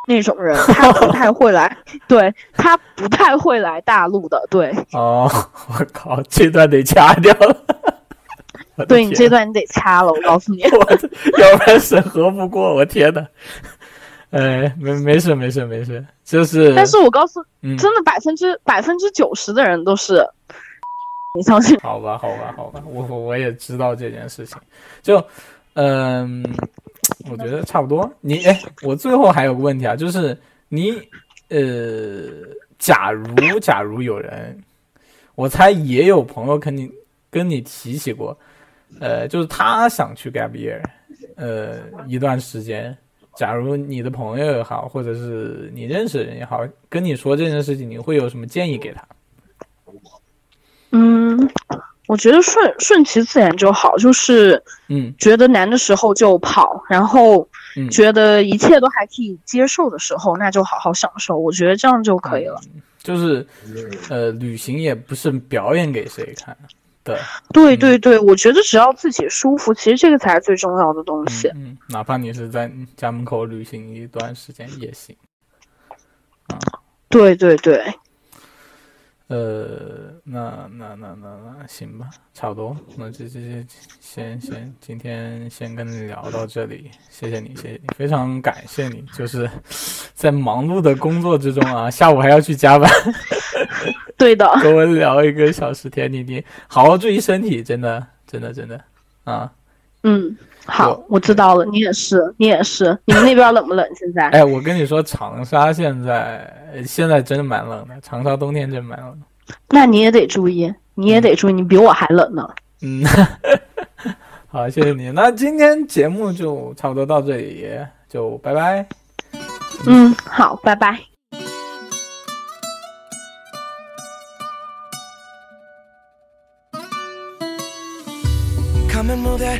那种人，他不太会来，对，他不太会来大陆的，对。我靠，这段得掐掉了。对，你这段你得掐了，我告诉你，要不然审核不过，我天哪。没事，就是。但是我告诉，真的90%的人都是，你相信？好吧，我也知道这件事情，就，我觉得差不多。我最后还有个问题啊，就是你，假如有人，我猜也有朋友跟你提起过，就是他想去 Gabriel， 一段时间。假如你的朋友也好，或者是你认识的人也好，跟你说这件事情，你会有什么建议给他？我觉得顺其自然就好，就是觉得难的时候就跑，然后觉得一切都还可以接受的时候，那就好好享受。我觉得这样就可以了。就是旅行也不是表演给谁看的。对，我觉得只要自己舒服，其实这个才是最重要的东西。哪怕你是在家门口旅行一段时间也行。对。那行吧，差不多。那这先今天先跟你聊到这里，谢谢你，非常感谢你，就是在忙碌的工作之中啊，下午还要去加班。对的，跟我聊1个小时天，你好好注意身体，真的啊。好，我知道了，你也是。你们那边冷不冷现在？我跟你说，长沙现在真的蛮冷的，长沙冬天真蛮冷的。那你也得注意，你比我还冷呢。好，谢谢你。那今天节目就差不多到这里，就拜拜。好，拜拜。Come and move that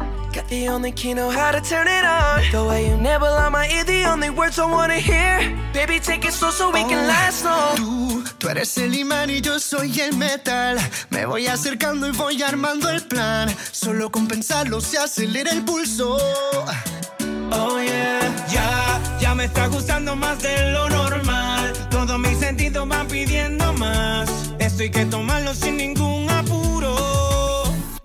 Got the only key, know how to turn it on. The way you nibble on my ear, the only words I wanna hear. Baby, take it slow so we can last long. Tú eres el imán y yo soy el metal. Me voy acercando y voy armando el plan. Solo con pensarlo se acelera el pulso. Oh yeah. Ya me está gustando más de lo normal. Todos mis sentidos van pidiendo más. Esto hay que tomarlo sin ningún apuro.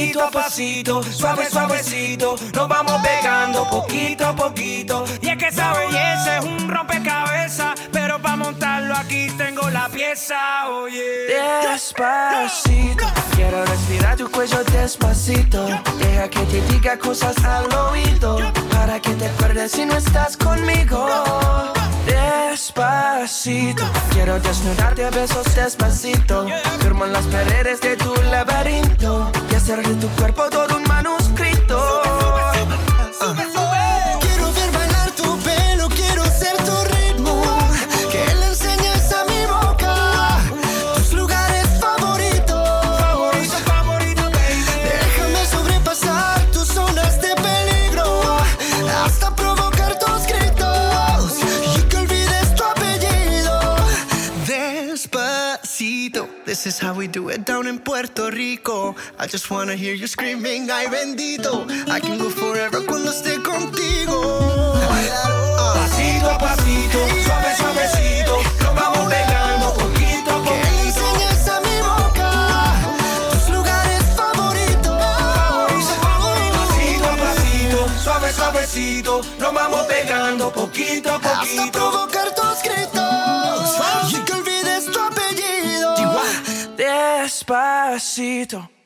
Pasito a pasito, suave suavecito, nos vamos pegando poquito a poquito. Y es que esa belleza es un rompecabezas, pero pa' montarlo aquí tengo la pieza, oye. Oh yeah. Despacito, quiero respirar tu cuello despacito. Deja que te diga cosas al oído, para que te acuerdes si no estás conmigo. Despacito, quiero desnudarte a besos despacito. Firmo en las paredes de tu laberinto y hacer de tu cuerpo todo un manuscrito. Quiero ver bailar tu pelo, quiero ser tu ritmo. Que le enseñes a mi boca tus lugares favoritos, favoritos, baby. Déjame sobrepasar tus zonas de peligro, hasta provocar tus gritos y que olvides tu apellido. Despacito, this is how we do it down in Puerto Rico. I just wanna hear you screaming, ay bendito. I can go forever cuando esté contigo. Pasito a pasito, suave suavecito, nos vamos pegando poquito a poquito. Que enseñes a mi boca tus lugares favoritos. Pasito a pasito, suave suavecito, nos vamos pegando poquito a poquito. Hasta provocar tus gritos. Despacito.